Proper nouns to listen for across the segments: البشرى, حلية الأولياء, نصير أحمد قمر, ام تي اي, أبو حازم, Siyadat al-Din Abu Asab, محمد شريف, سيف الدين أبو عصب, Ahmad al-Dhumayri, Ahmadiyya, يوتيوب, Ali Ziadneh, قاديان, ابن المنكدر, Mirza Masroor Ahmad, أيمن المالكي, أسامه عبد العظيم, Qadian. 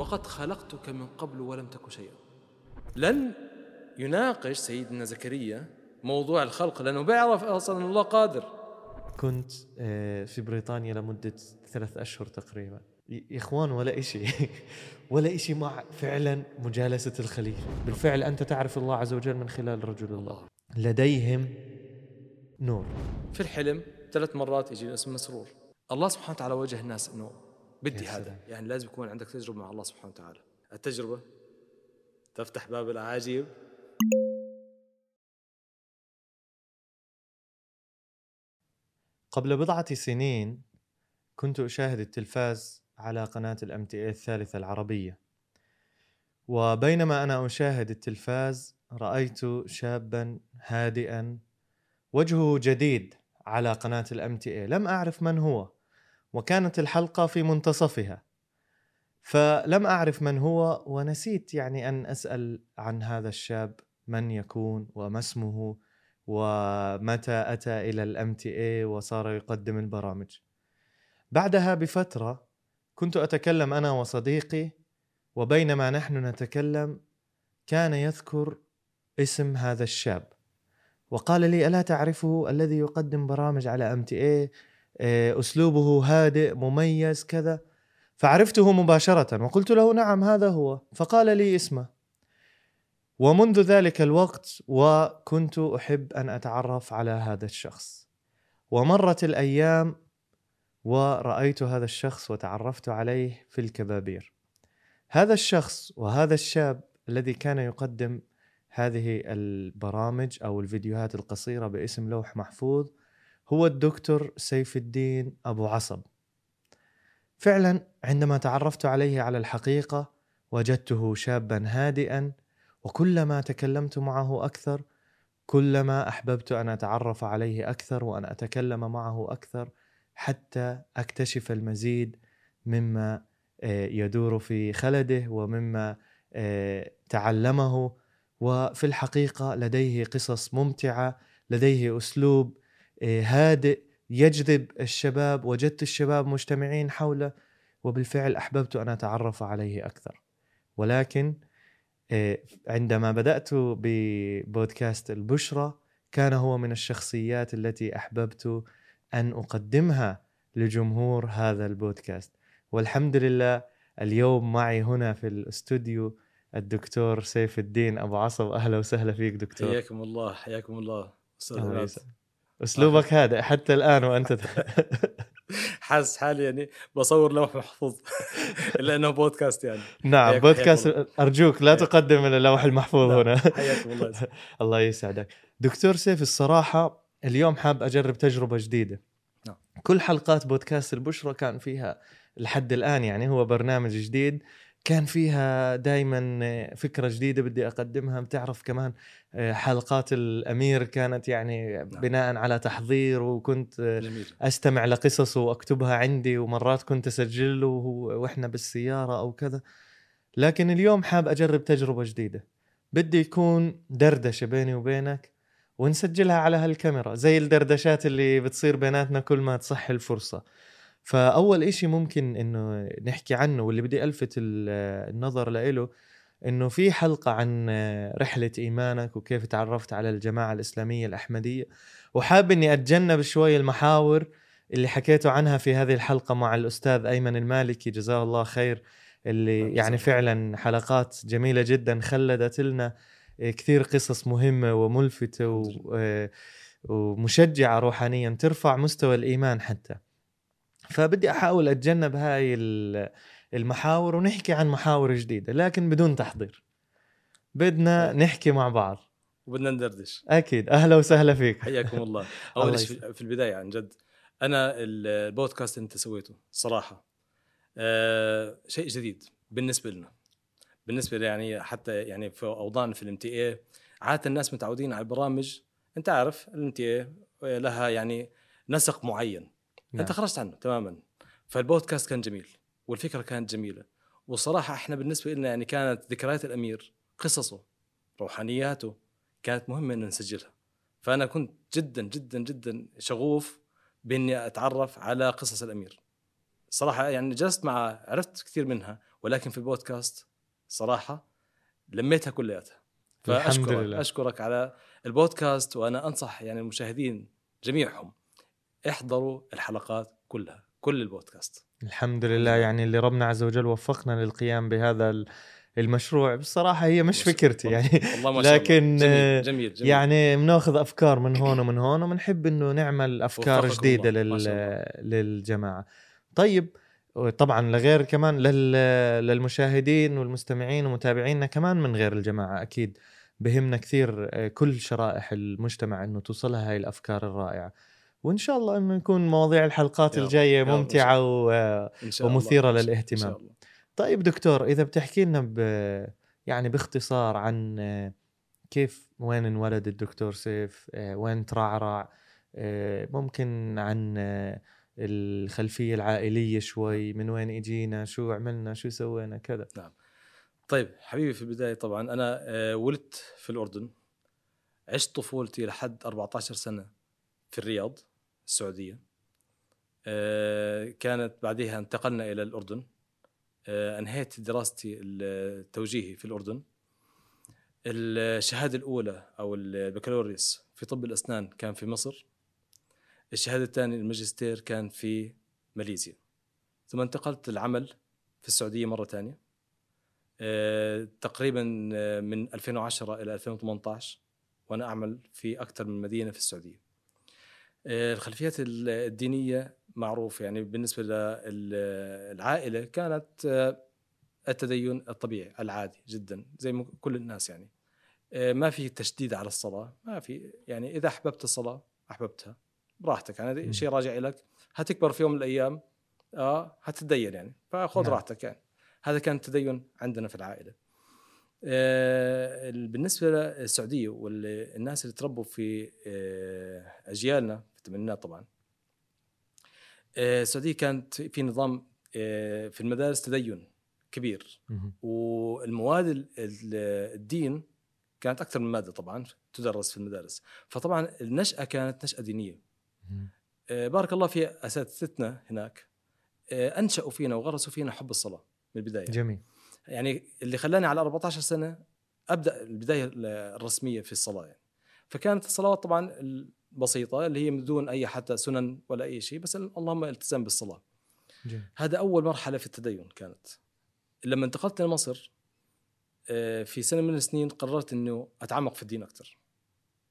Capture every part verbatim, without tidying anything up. وقد خلقتك من قبل ولم تك شيئا. لن يناقش سيدنا زكريا موضوع الخلق لأنه بيعرف أصلا الله قادر. كنت في بريطانيا لمدة ثلاث أشهر تقريبا يا إخوان، ولا إشي ولا إشي مع فعلا مجالسة الخليفة. بالفعل أنت تعرف الله عز وجل من خلال رجل الله. لديهم نور. في الحلم ثلاث مرات يجي اسم مسرور. الله سبحانه وتعالى وجه الناس أنه بدي هذا، يعني لازم يكون عندك تجربة مع الله سبحانه وتعالى. التجربة تفتح باب العجيب. قبل بضعة سنين كنت أشاهد التلفاز على قناة الام تي اي الثالثة العربية، وبينما أنا أشاهد التلفاز رأيت شابا هادئا وجهه جديد على قناة الام تي اي، لم أعرف من هو، وكانت الحلقة في منتصفها، فلم أعرف من هو ونسيت يعني أن أسأل عن هذا الشاب من يكون وما اسمه ومتى أتى إلى الام تي اي وصار يقدم البرامج. بعدها بفترة كنت أتكلم أنا وصديقي، وبينما نحن نتكلم كان يذكر اسم هذا الشاب وقال لي: ألا تعرفه الذي يقدم برامج على ام تي اي، أسلوبه هادئ مميز كذا؟ فعرفته مباشرة وقلت له: نعم هذا هو. فقال لي اسمه، ومنذ ذلك الوقت وكنت أحب أن أتعرف على هذا الشخص. ومرت الأيام ورأيت هذا الشخص وتعرفت عليه في الكبابير. هذا الشخص وهذا الشاب الذي كان يقدم هذه البرامج أو الفيديوهات القصيرة باسم لوح محفوظ هو الدكتور سيف الدين أبو عصب. فعلا عندما تعرفت عليه على الحقيقة وجدته شابا هادئا، وكلما تكلمت معه أكثر كلما أحببت أن أتعرف عليه أكثر وأن أتكلم معه أكثر حتى أكتشف المزيد مما يدور في خلده ومما تعلمه. وفي الحقيقة لديه قصص ممتعة، لديه أسلوب هادئ يجذب الشباب، وجدت الشباب مجتمعين حوله وبالفعل أحببت أن أتعرف عليه أكثر. ولكن عندما بدأت ببودكاست البشرى كان هو من الشخصيات التي أحببت أن أقدمها لجمهور هذا البودكاست، والحمد لله اليوم معي هنا في الاستوديو الدكتور سيف الدين أبو عصب. أهلا وسهلا فيك دكتور. حياكم الله. حياكم الله. أسلوبك هذا حتى الآن وأنت حاس حالي يعني بصور لوح محفوظ لأنه بودكاست يعني. نعم بودكاست. أرجوك لا تقدم اللوح المحفوظ هنا. حياكم الله. الله يسعدك دكتور سيف. الصراحة اليوم حاب أجرب تجربة جديدة. نعم. كل حلقات بودكاست البشرى كان فيها لحد الآن، يعني هو برنامج جديد كان فيها دايما فكرة جديدة بدي أقدمها. بتعرف كمان حلقات الأمير كانت يعني نعم. بناء على تحضير، وكنت جميل. أستمع لقصصه وأكتبها عندي، ومرات كنت أسجله وإحنا بالسيارة أو كذا. لكن اليوم حاب أجرب تجربة جديدة، بدي يكون دردشة بيني وبينك ونسجلها على هالكاميرا زي الدردشات اللي بتصير بيناتنا كل ما تصح الفرصة. فأول إشي ممكن إنه نحكي عنه واللي بدي ألفت النظر لإله إنه في حلقة عن رحلة إيمانك وكيف تعرفت على الجماعة الإسلامية الأحمدية، وحاب إني أتجنب شوي المحاور اللي حكيته عنها في هذه الحلقة مع الأستاذ أيمن المالكي جزاه الله خير، اللي يعني فعلا حلقات جميلة جدا خلدت لنا كثير قصص مهمة وملفتة ومشجعة روحانيا ترفع مستوى الإيمان حتى. فبدي أحاول أتجنب هاي المحاور ونحكي عن محاور جديدة لكن بدون تحضير، بدنا نحكي مع بعض وبدنا ندردش. أكيد. أهلا وسهلا فيك. حياكم الله. أول شيء في البداية عن جد أنا البودكاست اللي أنت سويته صراحة أه شيء جديد بالنسبة لنا، بالنسبة يعني حتى يعني في أوضاعنا في الام تي اي عادة الناس متعودين على البرامج. أنت عارف الام تي اي لها يعني نسق معين. نعم. أنت خرجت عنه تماما. فالبودكاست كان جميل والفكرة كانت جميلة، والصراحة إحنا بالنسبة لنا يعني كانت ذكريات الأمير، قصصه، روحانياته كانت مهمة إن نسجلها. فأنا كنت جدا جدا جدا شغوف بإني أتعرف على قصص الأمير صراحة. يعني جلست مع عرفت كثير منها ولكن في بودكاست صراحة لميتها كلياتها. فأشكرك أشكرك على البودكاست، وأنا أنصح يعني المشاهدين جميعهم احضروا الحلقات كلها، كل البودكاست. الحمد لله، يعني اللي ربنا عز وجل وفقنا للقيام بهذا المشروع. بصراحة هي مش فكرتي يعني، لكن جميل جميل جميل. يعني بناخذ أفكار من هون ومن هون، ومنحب إنه نعمل أفكار جديدة لل... للجماعة. طيب طبعا لغير كمان لل... للمشاهدين والمستمعين ومتابعينا كمان من غير الجماعة، أكيد بهمنا كثير كل شرائح المجتمع إنه توصلها هاي الأفكار الرائعة، وإن شاء الله إنه يكون مواضيع الحلقات الجاية ممتعة و... ومثيرة للاهتمام. طيب دكتور، إذا بتحكي لنا ب... يعني باختصار عن كيف، وين انولد الدكتور سيف، وين ترعرع، ممكن عن الخلفية العائلية شوي، من وين إجينا، شو عملنا، شو سوينا كذا. نعم طيب حبيبي، في البداية طبعا أنا ولدت في الأردن، عشت طفولتي لحد أربعة عشر سنة في الرياض السعودية، كانت بعدها انتقلنا إلى الأردن، أنهيت دراستي التوجيهي في الأردن، الشهادة الأولى أو البكالوريوس في طب الأسنان كان في مصر، الشهادة الثانية الماجستير كان في ماليزيا، ثم انتقلت للعمل في السعودية مرة ثانية تقريبا من ألفين وعشرة إلى ألفين وثمانية عشر، وأنا أعمل في أكثر من مدينة في السعودية. الخلفيات الدينية معروف، يعني بالنسبة للعائلة كانت التدين الطبيعي العادي جدا زي كل الناس، يعني ما في تشديد على الصلاة، ما في يعني إذا أحببت الصلاة أحببتها براحتك، يعني شيء راجع لك، هتكبر في يوم من الأيام آه هتتدين يعني، فأخذ نعم. راحتك يعني. هذا كان التدين عندنا في العائلة. آه بالنسبة للسعودية والناس اللي تربوا في آه أجيالنا في الثمانينات، طبعا السعودية كانت في نظام في المدارس تدين كبير، والمواد الدين كانت أكثر من مادة طبعا تدرس في المدارس، فطبعا النشأة كانت نشأة دينية. بارك الله في أساتذتنا هناك، أنشأوا فينا وغرسوا فينا حب الصلاة من البداية. جميل. يعني اللي خلاني على أربعة عشر سنة أبدأ البداية الرسمية في الصلاة يعني. فكانت الصلوات طبعا بسيطة اللي هي بدون أي حتى سنن ولا أي شيء، بس اللهم التزام بالصلاة. جميل. هذا أول مرحلة في التدين كانت. لما انتقلت لمصر في سنة من السنين قررت أنه أتعمق في الدين أكثر،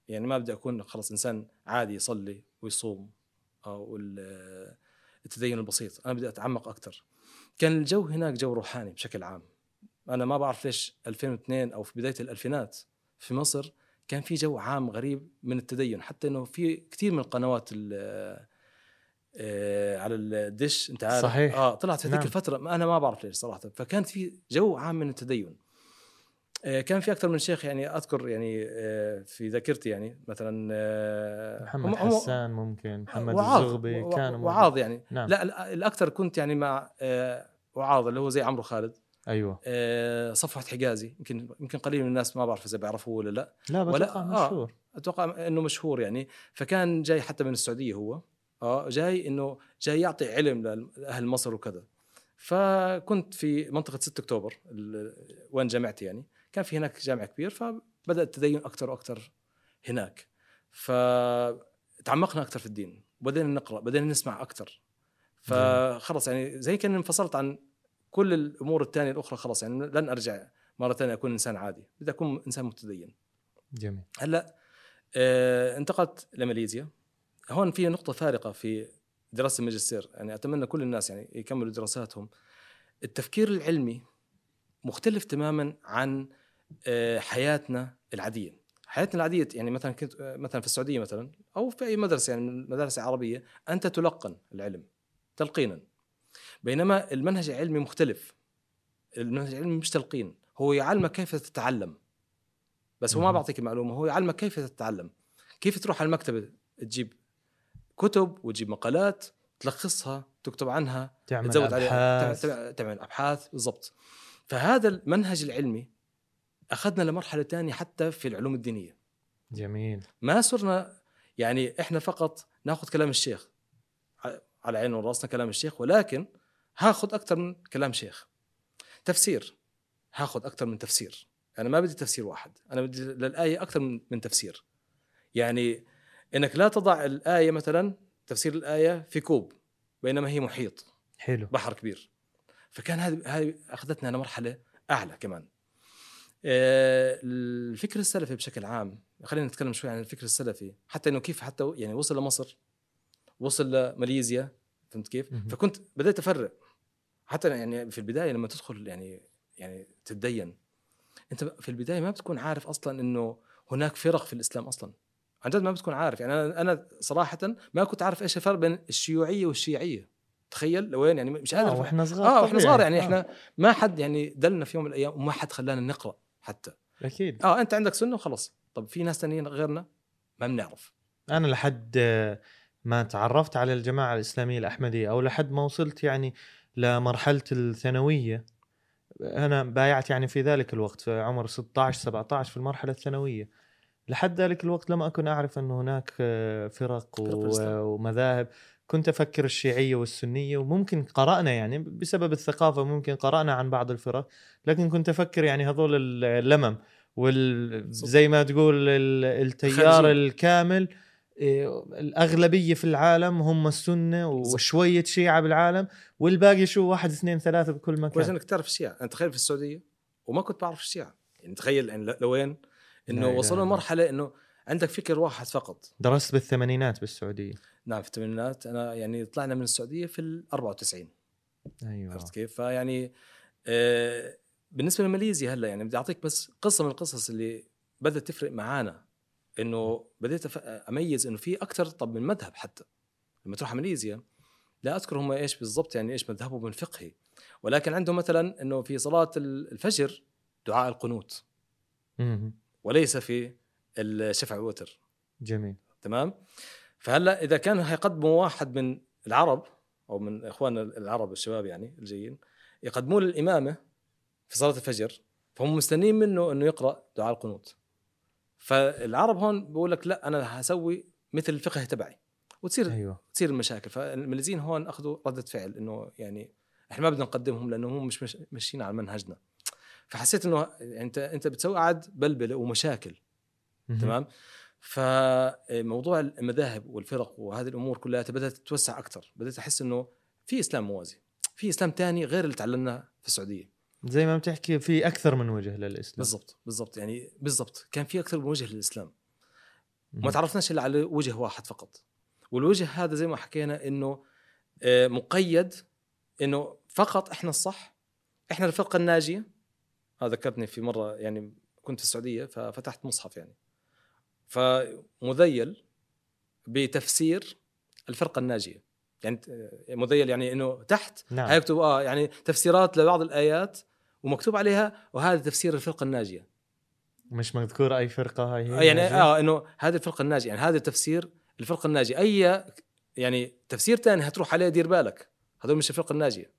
يعني ما بدي أكون خلاص إنسان عادي يصلي ويصوم أو التدين البسيط، أنا بدي أتعمق أكثر. كان الجو هناك جو روحاني بشكل عام، أنا ما بعرف ليش ألفين واثنين أو في بداية الألفينات في مصر كان في جو عام غريب من التدين، حتى انه في كثير من القنوات على الدش انت عارف. صحيح. اه طلعت في هذيك نعم. الفتره انا ما بعرف ليش صراحه، فكانت في جو عام من التدين. آه كان في اكثر من شيخ يعني اذكر يعني آه في ذاكرتي، يعني مثلا آه محمد حسان، ممكن محمد الزغبي، كانوا وعاظ يعني نعم. لا الاكثر كنت يعني مع آه وعاظ اللي هو زي عمرو خالد. ايوه آه صفوة حجازي، يمكن يمكن قليل من الناس ما بعرف اذا بيعرفوه ولا لا. لا بتوقع ولا مشهور، آه اتوقع انه مشهور يعني. فكان جاي حتى من السعوديه هو اه جاي انه جاي يعطي علم لاهل مصر وكذا. فكنت في منطقه ستة أكتوبر وين جامعتي، يعني كان في هناك جامعه كبير، فبدا التدين اكثر واكثر هناك، فتعمقنا اكثر في الدين، بدينا نقرا، بدينا نسمع اكثر، فخلص يعني زي كان انفصلت عن كل الأمور الثانية الأخرى، خلاص يعني لن أرجع مرة ثانية أكون إنسان عادي، بدي أكون إنسان متدين. جميل. هلأ آه انتقلت لماليزيا، هون في نقطة فارقة في دراسة الماجستير، يعني أتمنى كل الناس يعني يكملوا دراساتهم. التفكير العلمي مختلف تماما عن آه حياتنا العادية. حياتنا العادية يعني مثلا كنت مثلا في السعودية مثلا أو في أي مدرسة يعني مدرسة عربية، أنت تلقن العلم تلقينا، بينما المنهج العلمي مختلف. المنهج العلمي مش تلقين، هو يعلمك كيف تتعلم، بس هو ما بيعطيك المعلومة، هو يعلمك كيف تتعلم، كيف تروح على المكتبة تجيب كتب وتجيب مقالات تلخصها تكتب عنها تعمل تزود أبحاث. عليها تعمل أبحاث بالضبط. فهذا المنهج العلمي أخذنا لمرحلة تانية حتى في العلوم الدينية. جميل. ما صرنا يعني إحنا فقط نأخذ كلام الشيخ على عين وراسنا كلام الشيخ، ولكن هاخد أكثر من كلام شيخ. تفسير، هاخد أكتر من تفسير. أنا ما بدي تفسير واحد، أنا بدي للآية أكتر من تفسير. يعني إنك لا تضع الآية مثلا تفسير الآية في كوب بينما هي محيط، حلو، بحر كبير. فكان هذه هذه أخذتنا لمرحلة أعلى كمان. الفكر السلفي بشكل عام، خلينا نتكلم شوي عن الفكر السلفي، حتى إنه كيف حتى يعني وصل لمصر، وصل لماليزيا، فهمت كيف؟ م- فكنت بدأت أفرق حتى يعني في البداية لما تدخل يعني يعني تتدين، أنت في البداية ما بتكون عارف أصلا إنه هناك فرق في الإسلام أصلا، عن جد ما بتكون عارف. يعني أنا أنا صراحة ما كنت عارف إيش الفرق بين الشيوعية والشيعية، تخيل لوين يعني مش قادر. آه وإحنا صغار، آه وإحنا صغار يعني آه. إحنا ما حد يعني دلنا في يوم من الأيام، وما حد خلانا نقرأ حتى. أكيد. آه أنت عندك سنة وخلاص، طب في ناس تانيين غيرنا ما بنعرف. أنا لحد ما تعرفت على الجماعة الإسلامية الأحمدية، أو لحد ما وصلت يعني لمرحلة الثانوية، أنا بايعت يعني في ذلك الوقت في عمر ستة عشر سبعة عشر في المرحلة الثانوية، لحد ذلك الوقت لم أكن أعرف أن هناك فرق ومذاهب. كنت أفكر الشيعية والسنية، وممكن قرأنا يعني بسبب الثقافة ممكن قرأنا عن بعض الفرق، لكن كنت أفكر يعني هذول اللمم وزي ما تقول التيار الكامل، الأغلبية في العالم هم السنة وشوية شيعة بالعالم، والباقي شو واحد اثنين ثلاثة بكل مكان. وإذا تعرف الشيعة، أنت تخيل في السعودية وما كنت بعرف الشيعة، يعني تخيل يعني لوين إنه وصلنا مرحلة إنه عندك فكر واحد فقط. درست بالثمانينات بالسعودية. نعم في الثمانينات، أنا يعني طلعنا من السعودية في الأربعة وتسعين. أيوة. عرفت كيف؟ فيعني آه بالنسبة لماليزيا هلا يعني بدي أعطيك بس قصة من القصص اللي بدأت تفرق معانا، إنه بديت أميز إنه في أكثر طب من مذهب. حتى لما تروح ماليزيا لا أذكر هم إيش بالضبط يعني إيش مذهبهم من فقهي، ولكن عندهم مثلا إنه في صلاة الفجر دعاء القنوت وليس في الشفع والوتر. جميل، تمام. فهلا إذا كانوا هيقدموا واحد من العرب أو من إخواننا العرب الشباب يعني الجايين يقدموا للإمامة في صلاة الفجر، فهم مستنين منه إنه يقرأ دعاء القنوت. فالعرب هون بقول لك لا أنا هسوي مثل الفقه تبعي، وتصير أيوة. تصير المشاكل. فالماليزيين هون أخذوا ردة فعل إنه يعني إحنا ما بدنا نقدمهم لأنه هم مش ماشيين على منهجنا. فحسيت إنه أنت أنت بتسوي عاد بلبلة ومشاكل. تمام. فموضوع المذاهب والفرق وهذه الأمور كلها بدأت تتوسع أكتر، بدأت أحس إنه في إسلام موازي، في إسلام تاني غير اللي تعلمناه في السعودية. زي ما بتحكي في أكثر من وجه للإسلام. بالضبط بالضبط يعني بالضبط كان في أكثر من وجه للإسلام، ما تعرفناش إلا على وجه واحد فقط. والوجه هذا زي ما حكينا إنه مقيد، إنه فقط إحنا الصح، إحنا الفرقة الناجية. هذا ذكرتني في مرة يعني كنت في السعودية ففتحت مصحف يعني فمذيل بتفسير الفرقة الناجية، يعني مذيل يعني إنه تحت نعم. هيكتب آه يعني تفسيرات لبعض الآيات ومكتوب عليها وهذا تفسير الفرقة الناجية، مش مذكور أي فرقة هاي آه يعني ناجية. آه إنه هذه الفرقة الناجية، يعني هذا تفسير الفرقة الناجية. أي يعني تفسير تاني هتروح عليه دير بالك، هذول مش الفرقة الناجية.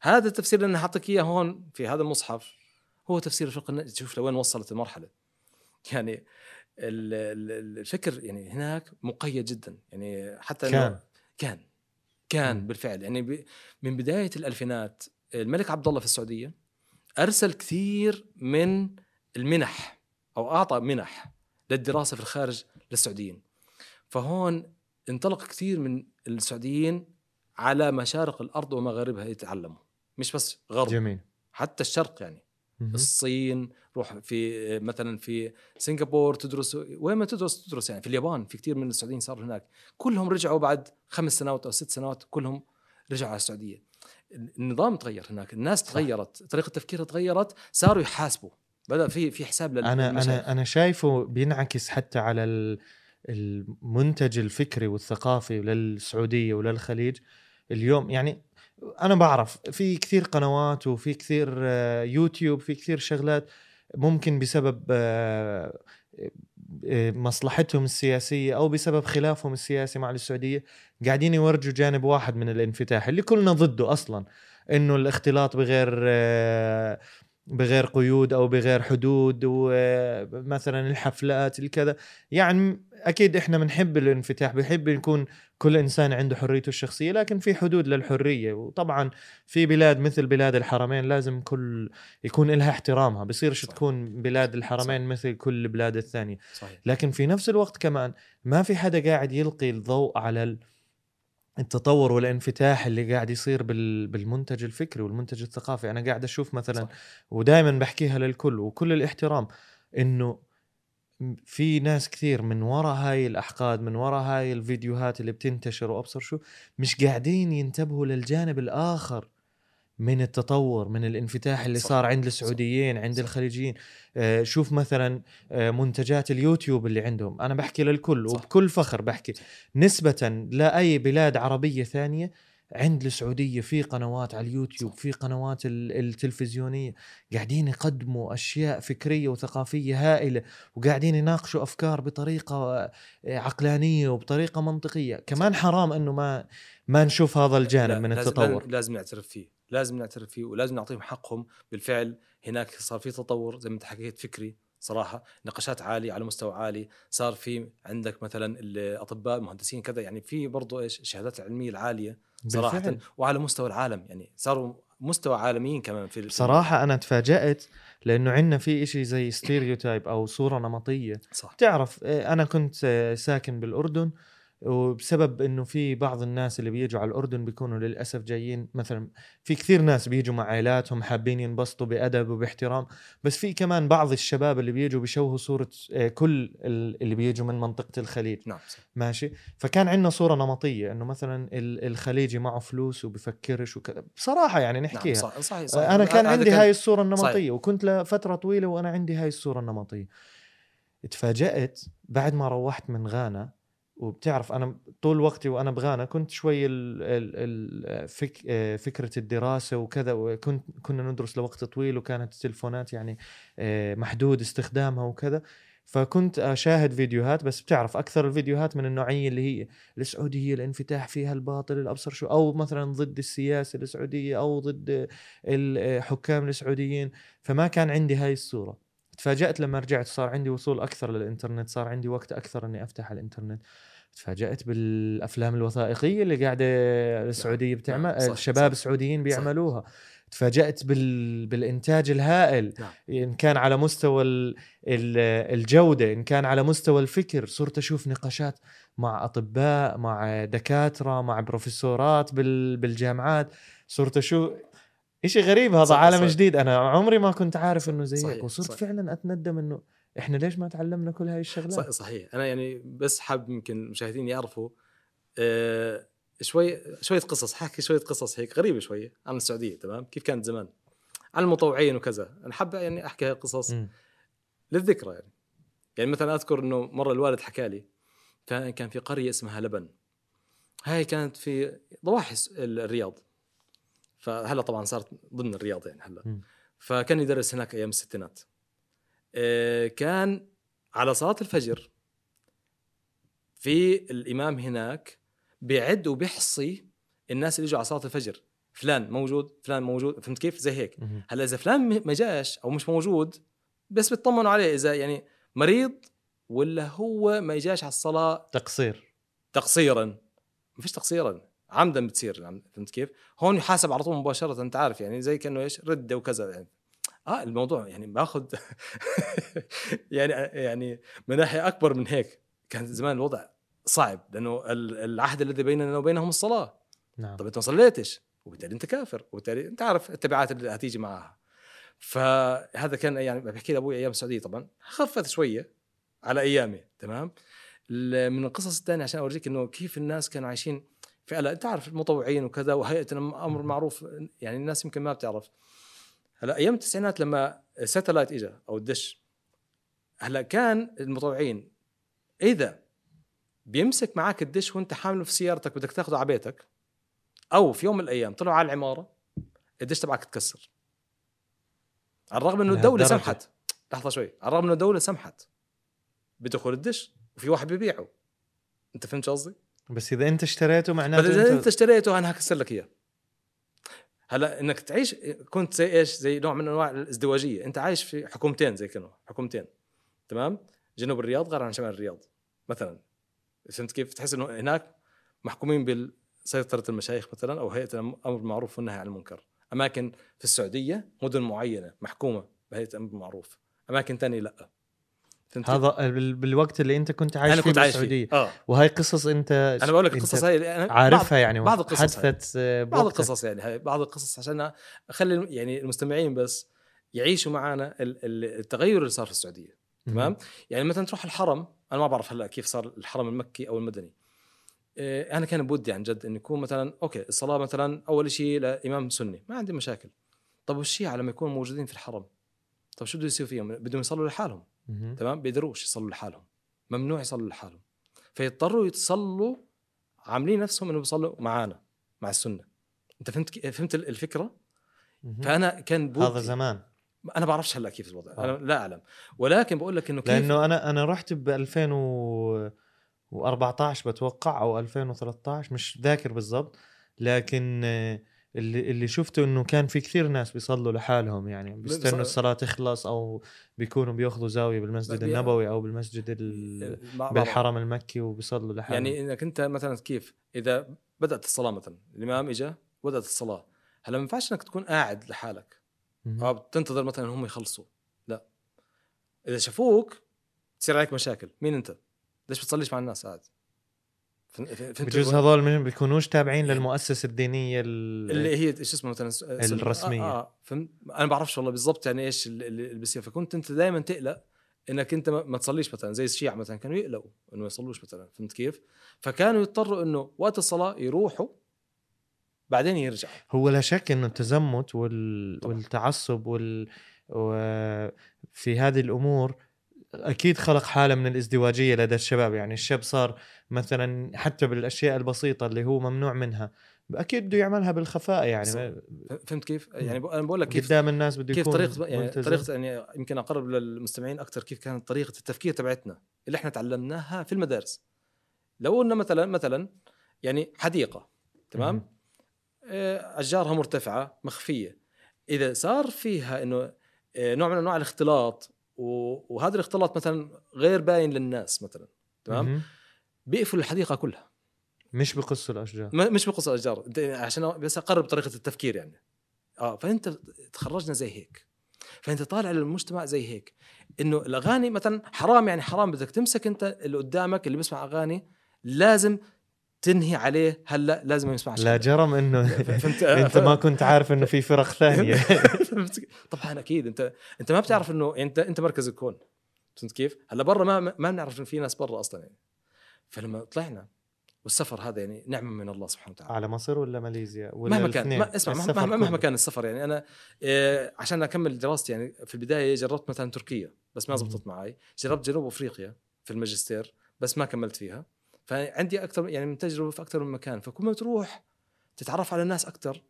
هذا التفسير اللي أنا حاطك إياه هون في هذا المصحف هو تفسير الفرقة الناجية. شوف لوين وصلت المرحلة. يعني الفكر يعني هناك مقيد جدا، يعني حتى كان كان كان بالفعل يعني من بداية الألفينات الملك عبد الله في السعودية أرسل كثير من المنح أو أعطى منح للدراسة في الخارج للسعوديين. فهون انطلق كثير من السعوديين على مشارق الأرض ومغاربها يتعلموا، مش بس غرب. جميل. حتى الشرق يعني الصين، روح في مثلا في سنغافورة تدرس، وين ما تدرس تدرس يعني في اليابان في كتير من السعوديين صاروا هناك، كلهم رجعوا بعد خمس سنوات أو ست سنوات كلهم رجعوا على السعودية. النظام تغير هناك، الناس تغيرت، طريقة تفكيرها تغيرت، صاروا يحاسبوا، بدأ في في حساب للمشاكل. أنا أنا أنا شايفه بينعكس حتى على المنتج الفكري والثقافي للسعودية وللخليج اليوم. يعني أنا بعرف في كثير قنوات وفي كثير يوتيوب، في كثير شغلات ممكن بسبب مصلحتهم السياسية أو بسبب خلافهم السياسي مع السعودية قاعدين يورجوا جانب واحد من الانفتاح اللي كلنا ضده أصلاً، إنه الاختلاط بغير بغير قيود أو بغير حدود، ومثلا الحفلات الكذا. يعني أكيد إحنا بنحب الانفتاح، بنحب نكون كل إنسان عنده حريته الشخصية، لكن في حدود للحرية. وطبعا في بلاد مثل بلاد الحرمين لازم كل يكون لها احترامها، بصيرش تكون بلاد الحرمين صح. مثل كل البلاد الثانية صحيح. لكن في نفس الوقت كمان ما في حدا قاعد يلقي الضوء على ال التطور والانفتاح اللي قاعد يصير بالمنتج الفكري والمنتج الثقافي. أنا قاعد أشوف مثلا صح. ودائما بحكيها للكل وكل الاحترام، إنه في ناس كثير من وراء هاي الأحقاد، من وراء هاي الفيديوهات اللي بتنتشر وأبصر شو، مش قاعدين ينتبهوا للجانب الآخر من التطور، من الانفتاح اللي صح. صار عند السعوديين، عند صح. الخليجيين. آه شوف مثلا آه منتجات اليوتيوب اللي عندهم، أنا بحكي للكل صح. وبكل فخر بحكي صح. نسبة لأي بلاد عربية ثانية، عند السعودية في قنوات على اليوتيوب صح. في قنوات التلفزيونية قاعدين يقدموا أشياء فكرية وثقافية هائلة، وقاعدين يناقشوا أفكار بطريقة عقلانية وبطريقة منطقية كمان صح. حرام أنه ما ما نشوف هذا الجانب من التطور. لازم نعترف فيه، لازم نعترف فيه، ولازم نعطيهم حقهم. بالفعل هناك صار في تطور زي ما انت حكيت فكري، صراحة نقاشات عالية على مستوى عالي. صار في عندك مثلا الأطباء، مهندسين كذا، يعني في برضو إيش الشهادات العلمية العالية صراحة بالفعل. وعلى مستوى العالم يعني صاروا مستوى عالميين كمان في بصراحة. أنا تفاجأت لأنه عندنا في إشي زي ستيريوتايب أو صورة نمطية صح. تعرف أنا كنت ساكن بالأردن، وبسبب انه في بعض الناس اللي بيجوا على الاردن بيكونوا للاسف جايين، مثلا في كثير ناس بيجوا مع عائلاتهم حابين ينبسطوا بادب وباحترام، بس في كمان بعض الشباب اللي بيجوا بيشوهوا صوره كل اللي بيجوا من منطقه الخليج نعم. ماشي. فكان عندنا صوره نمطيه انه مثلا الخليجي معه فلوس وبفكرش وكذا، بصراحه يعني نحكيها نعم. صحيح صحيح صحيح. انا كان عندي كان... هاي الصوره النمطيه صحيح. وكنت لفتره طويله وانا عندي هاي الصوره النمطيه. اتفاجأت بعد ما روحت من غانا، وبتعرف أنا طول وقتي وأنا بغانا كنت شوي الفك فكرة الدراسة وكذا، وكنت كنا ندرس لوقت طويل، وكانت التلفونات يعني محدود استخدامها وكذا، فكنت أشاهد فيديوهات. بس بتعرف أكثر الفيديوهات من النوعية اللي هي السعودية الانفتاح فيها الباطل الأبصر شو، أو مثلا ضد السياسة السعودية أو ضد الحكام السعوديين. فما كان عندي هاي الصورة. تفاجأت لما رجعت، صار عندي وصول أكثر للإنترنت، صار عندي وقت أكثر أني أفتح الإنترنت. تفاجأت بالأفلام الوثائقية اللي قاعدة السعودية بتعمل، الشباب السعوديين بيعملوها. تفاجأت بال... بالإنتاج الهائل نعم. إن كان على مستوى ال... الجودة، إن كان على مستوى الفكر. صرت أشوف نقاشات مع أطباء، مع دكاترة، مع بروفيسورات بال... بالجامعات. صرت أشوف إشي غريب، هذا عالم صحيح. جديد أنا عمري ما كنت عارف إنه زيك، وصرت فعلا أتندم إنه إحنا ليش ما تعلمنا كل هاي الشغلات صحيح, صحيح. أنا يعني بس حاب يمكن المشاهدين يعرفوا آه شوي شوية قصص، حكي شوية قصص هيك غريبة شوية عن السعودية، تمام، كيف كانت زمان عن المطوعين وكذا. أنا حاب يعني أحكي هاي القصص م. للذكرى يعني. يعني مثلا أذكر إنه مرة الوالد حكالي كان في قرية اسمها لبن، هاي كانت في ضواحي الرياض، فهلا طبعا صارت ضمن الرياض يعني هلا م. فكان يدرس هناك ايام الستينات. آه كان على صلاة الفجر في الامام هناك بيعد وبيحصي الناس اللي اجوا على صلاة الفجر، فلان موجود فلان موجود، فهمت كيف زي هيك. هلا اذا فلان ما جاش او مش موجود بس بتطمنوا عليه، اذا يعني مريض ولا هو ما جاش على الصلاة تقصير تقصيرا ما فيش تقصيرا، عمدا بتصير، فهمت كيف؟ هون يحاسب على طول مباشرة، أنت عارف يعني زي كأنه إيش ردة وكذا يعني. آه الموضوع يعني باخذ يعني يعني من ناحية أكبر من هيك. كان زمان الوضع صعب لأنه العهد الذي بيننا وبينهم الصلاة نعم. طب أنت ما صليتش وبالتالي أنت كافر، وبالتالي أنت عارف التبعات اللي هتيجي معها. فهذا كان يعني بحكي لأبوي أيام السعودية، طبعا خفت شوية على أيامي تمام. من القصص الثانية عشان أورجيك إنه كيف الناس كانوا عايشين فعلا. انت عارف المطوعين وكذا، وهيئة امر معروف يعني الناس يمكن ما بتعرف. هلا ايام التسعينات لما ساتلايت اجى او الدش، هلا كان المطوعين اذا بيمسك معك الدش وانت حامله في سيارتك بدك تاخذه على بيتك، او في يوم من الايام طلعوا على العماره الدش تبعك تكسر، على الرغم انه الدوله سمحت لحظه شوي على الرغم انه الدوله سمحت بدخول الدش وفي واحد بيبيعه، انت فهمت قصدي؟ بس إذا أنت اشتريته معناته أنت... أنت اشتريته أنا هكسر لك إياه. هلا انك تعيش كنت زي ايش زي نوع من انواع الازدواجيه، انت عايش في حكومتين زي كانوا حكومتين تمام، جنوب الرياض غير عن شمال الرياض مثلا، فهمت كيف؟ تحس انه هناك محكومين بسيطره المشايخ مثلا او هيئه الامر بالمعروف والنهي عن المنكر. اماكن في السعوديه مدن معينه محكومه بهيئه الامر بالمعروف، اماكن ثانيه لا. هذا بالوقت اللي انت كنت عايش فيه بالسعوديه آه. وهي قصص انت انا بقول لك قصص هاي عارفها يعني، بعض القصص حدثت بعض القصص يعني هاي بعض القصص عشان اخلي يعني المستمعين بس يعيشوا معنا التغير اللي صار في السعوديه تمام. يعني مثلا تروح الحرم، انا ما بعرف هلا كيف صار الحرم المكي او المدني، انا كان بودي عن جد ان يكون مثلا اوكي الصلاه مثلا اول شيء لامام سني ما عندي مشاكل، طب والشيعة لما يكونوا موجودين في الحرم طب شو بده يصير فيهم؟ بدهم يصلوا لحالهم تمام، بيقدروش يصلوا لحالهم، ممنوع يصلوا لحالهم، فيضطروا يتصلوا عاملين نفسهم انه بيصلوا معانا مع السنه. انت فهمت فهمت الفكره؟ فانا كان هذا زمان، انا بعرفش هلا كيف الوضع آه. انا لا اعلم، ولكن بقول لك انه كيف، لانه انا انا رحت ب ألفين وأربعة عشر بتوقع او ألفين وثلاثة عشر مش ذاكر بالضبط، لكن اللي اللي شفته انه كان في كثير ناس بيصلوا لحالهم، يعني بيستنوا الصلاه تخلص او بيكونوا بياخذوا زاويه بالمسجد النبوي او بالمسجد بالحرم المكي وبيصلوا لحالهم. يعني انك انت مثلا كيف اذا بدات الصلاه مثلا الامام اجى بدات الصلاه، هلا ما ينفعش انك تكون قاعد لحالك او بتنتظر مثلا هم يخلصوا، لا اذا شافوك تصير عليك مشاكل. مين انت؟ ليش بتصليش مع الناس قاعد؟ بجوز هذول ما بيكونوش تابعين للمؤسسة الدينية اللي هي ايش اسمها مثلا الرسمية آه آه فهمت؟ انا بعرفش والله بالضبط يعني ايش اللي بيصير، فكنت انت دائما تقلق انك انت ما تصليش مثلا، زي الشيعة مثلا كانوا يقلقوا انه ما يصلوش مثلا، فهمت كيف؟ فكانوا يضطروا انه وقت الصلاة يروحوا بعدين يرجع. هو لا شك انه التزمت وال... والتعصب وال... وفي هذه الامور أكيد خلق حالة من الازدواجية لدى الشباب. يعني الشاب صار مثلا حتى بالأشياء البسيطة اللي هو ممنوع منها أكيد بده يعملها بالخفاء، يعني فهمت كيف؟ يعني أنا بقول لك كيف قدام الناس بده يكون طريقة يعني طريقة يعني يمكن أقرب للمستمعين أكتر كيف كانت طريقة التفكير تبعتنا اللي إحنا تعلمناها في المدارس. لو قلنا مثلا مثلا يعني حديقة تمام أشجارها مرتفعة مخفية، إذا صار فيها إنه نوع من أنواع الاختلاط وهذا الاختلاط مثلا غير باين للناس مثلا تمام، بيقفلوا الحديقه كلها، مش بقصوا الاشجار مش بقصوا الاشجار عشان بس اقرب طريقه التفكير يعني اه. فانت تخرجنا زي هيك، فانت طالع للمجتمع زي هيك انه الاغاني مثلا حرام، يعني حرام بدك تمسك انت اللي قدامك اللي بيسمع اغاني لازم تنهي عليه، هلا لازم ما يسمعش، لا جرم انه انت ما كنت عارف انه في فرق ثانيه طبعا اكيد انت انت ما بتعرف انه انت انت مركز الكون، فهمت كيف؟ هلا برا ما ما بنعرف انه في ناس برا اصلا يعني. فلما طلعنا والسفر هذا يعني نعمه من الله سبحانه وتعالى، على مصر ولا ماليزيا ولا مهما كان ما اسمع مهما مهما كان السفر يعني انا إيه عشان اكمل دراستي يعني في البدايه جربت مثلا تركيا بس ما زبطت معي، جربت جنوب افريقيا في الماجستير بس ما كملت فيها، فعندي أكثر يعني من تجربة في أكثر من مكان. فكل ما تروح تتعرف على الناس أكثر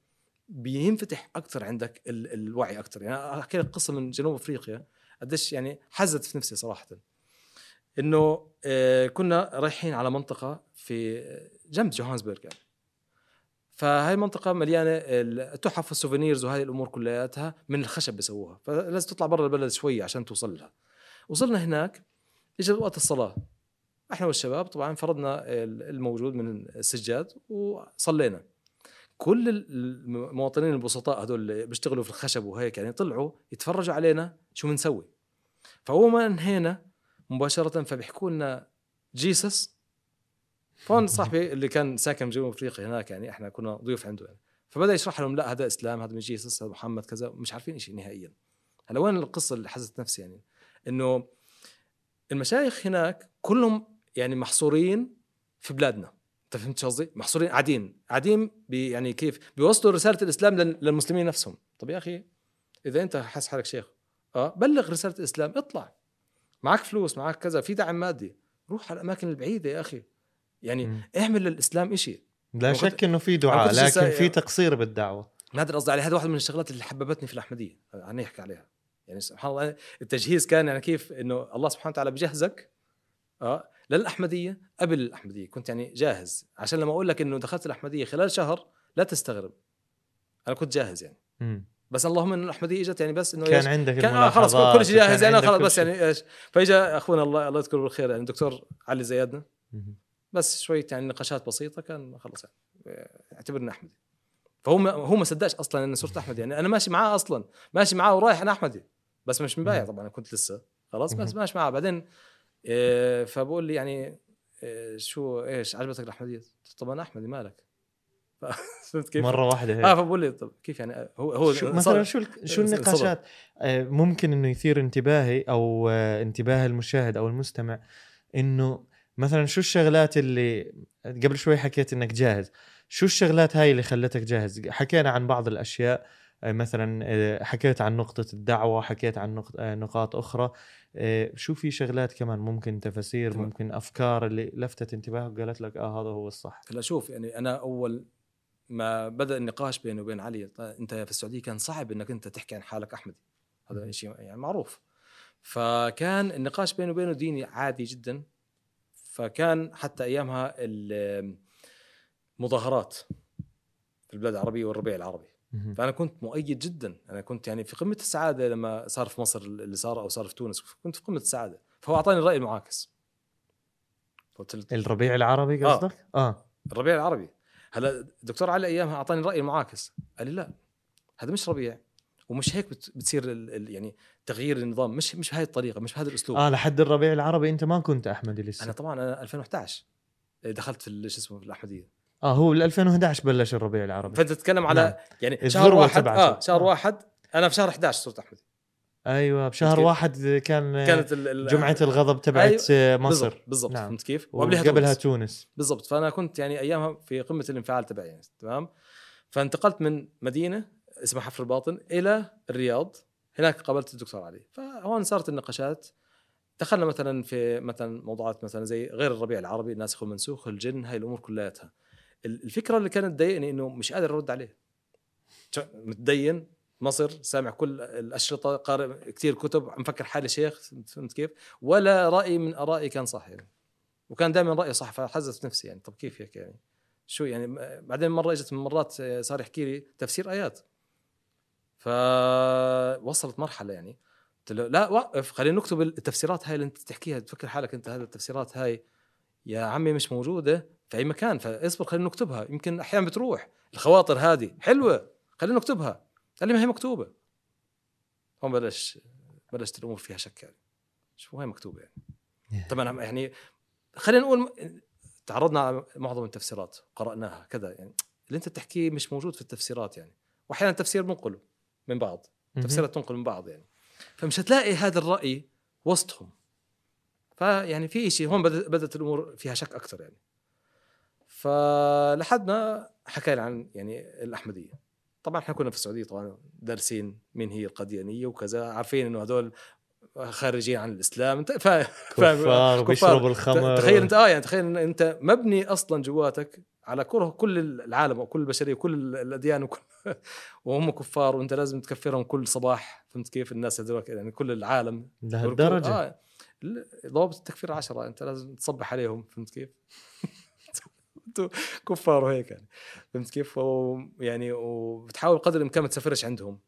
بينفتح أكثر عندك ال- الوعي أكثر. يعني أحكي لك قصة من جنوب أفريقيا قديش يعني حزت في نفسي صراحة، إنه آه كنا رايحين على منطقة في جنب جوهانسبرغ يعني، فهاي منطقة مليانة التحف والسوفينيرز وهاي الأمور كلياتها من الخشب بيسووها، فلازم تطلع برا البلد شوية عشان توصل لها. وصلنا هناك إجا وقت الصلاة، احنا والشباب طبعا فرضنا الموجود من السجاد وصلينا. كل المواطنين البسطاء هذول اللي بيشتغلوا في الخشب وهيك يعني طلعوا يتفرجوا علينا شو بنسوي، فهو ما انهينا مباشره فبيحكوا لنا جيسس. فون صاحبي اللي كان ساكن جنوب افريقيا هناك يعني احنا كنا ضيوف عنده يعني، فبدا يشرح لهم لا هذا اسلام، هذا من جيسس، هذا محمد كذا، مش عارفين شيء نهائيا. هلا وين القصه اللي حزت نفسي يعني انه المشايخ هناك كلهم يعني محصورين في بلادنا، انت فهمت قصدي؟ محصورين قاعدين قاعدين يعني كيف بيوصلوا رساله الاسلام للمسلمين نفسهم. طب يا اخي اذا انت حاس حالك شيخ اه بلغ رساله الاسلام، اطلع معك فلوس معك كذا في دعم مادي، روح على الاماكن البعيده يا اخي يعني م. اعمل للاسلام إشي. لا شك انه في دعاء لكن في تقصير بالدعوه، ما ادري قصدي عليه. هذا واحد من الشغلات اللي حببتني في الاحمديه انا احكي عليها يعني سبحان الله. التجهيز كان يعني كيف انه الله سبحانه وتعالى بجهزك اه للأحمدية قبل الأحمدية، كنت يعني جاهز عشان لما أقول لك إنه دخلت الأحمدية خلال شهر لا تستغرب، انا كنت جاهز يعني. مم. بس اللهم ان الاحمديه اجت يعني بس انه كان عندك كان آه خلاص كل شيء جاهز انا خلاص بس يعني ايش. فاجا اخونا الله الله يذكره بالخير يعني الدكتور علي زيادنه، بس شويه يعني نقاشات بسيطه كان خلص يعني اعتبرنا احمدي. فهو هو ما صدقش اصلا ان صرت احمدي يعني، انا ماشي معاه اصلا ماشي معاه ورايح انا احمدي بس مش مبايع طبعا، انا كنت لسه خلاص بس ماشي معاه. بعدين إيه فبقول لي يعني إيه شو ايش عجبتك الاحمديه؟ طب انا احمدي مالك. فهمت كيف؟ مره واحده هيك اه. فبقول لي طب كيف يعني هو هو شو مثلا شو شو النقاشات ممكن انه يثير انتباهي او انتباه المشاهد او المستمع، انه مثلا شو الشغلات اللي قبل شوي حكيت انك جاهز، شو الشغلات هاي اللي خلتك جاهز؟ حكينا عن بعض الاشياء، مثلا حكيت عن نقطة الدعوة، حكيت عن نقاط أخرى، شو في شغلات كمان ممكن تفسير طبعا. ممكن أفكار اللي لفتت انتباهك وقالت لك آه هذا هو الصح؟ لا شوف يعني أنا أول ما بدأ النقاش بيني وبين علي، أنت في السعودية كان صعب أنك أنت تحكي عن حالك أحمدي، هذا شيء يعني معروف، فكان النقاش بيني وبينه ديني عادي جدا. فكان حتى أيامها المظاهرات في البلاد العربية والربيع العربي، فأنا كنت مؤيد جدا، أنا كنت يعني في قمة السعادة لما صار في مصر اللي صار أو صار في تونس، كنت في قمة السعادة. فهو أعطاني الرأي المعاكس. الربيع العربي قصدك؟ آه. آه الربيع العربي. هلا الدكتور علي أيامها أعطاني الرأي المعاكس، قال لي لا هذا مش ربيع ومش هيك بتصير يعني تغيير النظام، مش مش بهذه الطريقة مش بهذا الأسلوب. آه لحد الربيع العربي أنت ما كنت أحمدي لسه؟ أنا طبعا أنا ألفين وإحدى عشر دخلت في شو اسمه في الأحمدية. اه هو ألفين وإحدى عشر بلش الربيع العربي. فانت تتكلم على نعم. يعني شهر واحد اه شهر آه. واحد انا في شهر إحدى عشر صرت احمدي. ايوه بشهر كيف. واحد كان كانت جمعه الغضب تبعت أيوة. مصر بالضبط نعم. فهمت كيف؟ وقبلها تونس, تونس. بالضبط. فانا كنت يعني ايامها في قمه الانفعال تبعي يعني. تمام. فانتقلت من مدينه اسمها حفر الباطن الى الرياض، هناك قابلت الدكتور علي، فهون صارت النقاشات. دخلنا مثلا في مثلا موضوعات مثلا زي غير الربيع العربي، الناسخ والمنسوخ، الجن، هاي الامور كلياتها. الفكرة اللي كانت تضايقني إنه مش قادر أرد عليه، متدين مصر سامع كل الأشرطة، قارئ كتير كتب، مفكر حالي شيخ. فهمت كيف؟ ولا رأي من آرائي كان صح يعني، وكان دائما رأيي صح. فحزت نفسي يعني طب كيف هيك يعني شو يعني. بعدين مرة إجت من مرات صار يحكي لي تفسير آيات، فوصلت مرحلة يعني لا وقف خلينا نكتب التفسيرات هاي اللي أنت تحكيها، تفكر حالك أنت هذه التفسيرات هاي يا عمي مش موجودة في أي مكان، فاصبر خلينا نكتبها، يمكن أحيانا بتروح الخواطر هذه حلوة خلينا نكتبها. قال لي ما هي مكتوبة. هم بلش بلشت الأمور فيها شك يعني شو هي مكتوبة يعني. طبعا يعني خلينا نقول تعرضنا على معظم التفسيرات قرأناها كذا يعني، اللي أنت تحكيه مش موجود في التفسيرات يعني، وأحيانا تفسير منقله من بعض، تفسيرات تنقل من بعض يعني، فمش هتلاقي هذا الرأي وسطهم. فيعني في إشي هون بدأت الأمور فيها شك أكثر يعني. فلحد ما حكينا عن يعني الأحمدية. طبعا احنا كنا في السعودية طبعا دارسين من هي القديانية وكذا، عارفين انه هذول خارجين عن الإسلام، انت فاهم كفار وبيشربوا الخمر. تخيل انت اه يعني تخيل انت مبني اصلا جواتك على كره كل العالم وكل البشرية وكل الأديان وكل وهم كفار، وانت لازم تكفرهم كل صباح. فهمت كيف؟ الناس هذول يعني كل العالم لهالدرجة آه ضوابط التكفير عشرة، انت لازم تصبح عليهم. فهمت كيف؟ كفار وهيك يعني. فهمت كيف؟ ويعني وبتحاول قدر الامكان ما تسافرش عندهم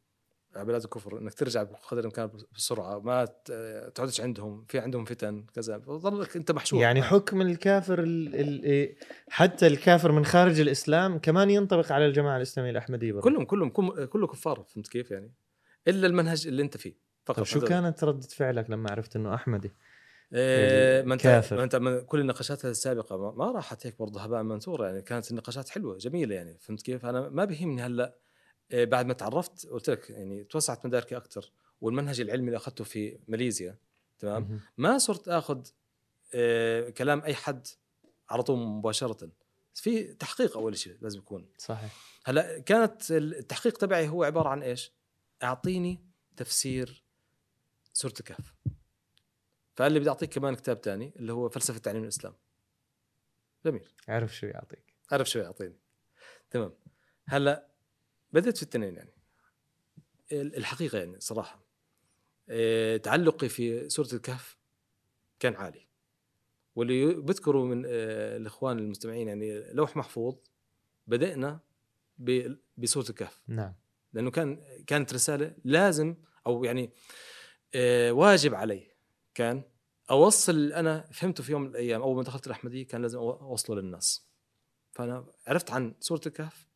على بلاد الكفر، انك ترجع بقدر الامكان بسرعه، ما تقعدش عندهم، في عندهم فتن كذا، بتضلك انت محشور يعني. حكم الكافر ال ال حتى الكافر من خارج الاسلام كمان ينطبق على الجماعه الاسلاميه الاحمديه برضه. كلهم كلهم كله كفار. فهمت كيف يعني؟ الا المنهج اللي انت فيه فقط. طب شو كانت ردة فعلك لما عرفت انه احمدي إيه؟ ما انت ما انت كل النقاشات السابقه ما, ما راحت هيك برضه هباء منثورة يعني، كانت النقاشات حلوه جميله يعني. فهمت كيف؟ انا ما بهمني هلا إيه بعد ما تعرفت، قلت لك يعني توسعت مداركي اكثر، والمنهج العلمي اللي اخذته في ماليزيا تمام م- ما صرت اخذ إيه كلام اي حد على طول مباشره، في تحقيق اول شيء لازم يكون صحيح. هلا كانت التحقيق تبعي هو عباره عن ايش؟ اعطيني تفسير سوره الكهف. فقال لي بدي أعطيك كمان كتاب تاني اللي هو فلسفة تعليم الإسلام. جميل. عارف شو يعطيك؟ عارف شو يعطيني. تمام. هلأ بدأت في التنين يعني الحقيقة يعني صراحة اه تعلقي في سورة الكهف كان عالي، واللي بذكروا من اه الإخوان المستمعين يعني لوح محفوظ بدأنا بسورة الكهف. نعم. لأنه كان كانت رسالة لازم أو يعني آه واجب علي كان أوصل اللي أنا فهمته في يوم من الأيام. أول ما دخلت الأحمدية كان لازم أوصله للناس، فأنا عرفت عن سورة الكهف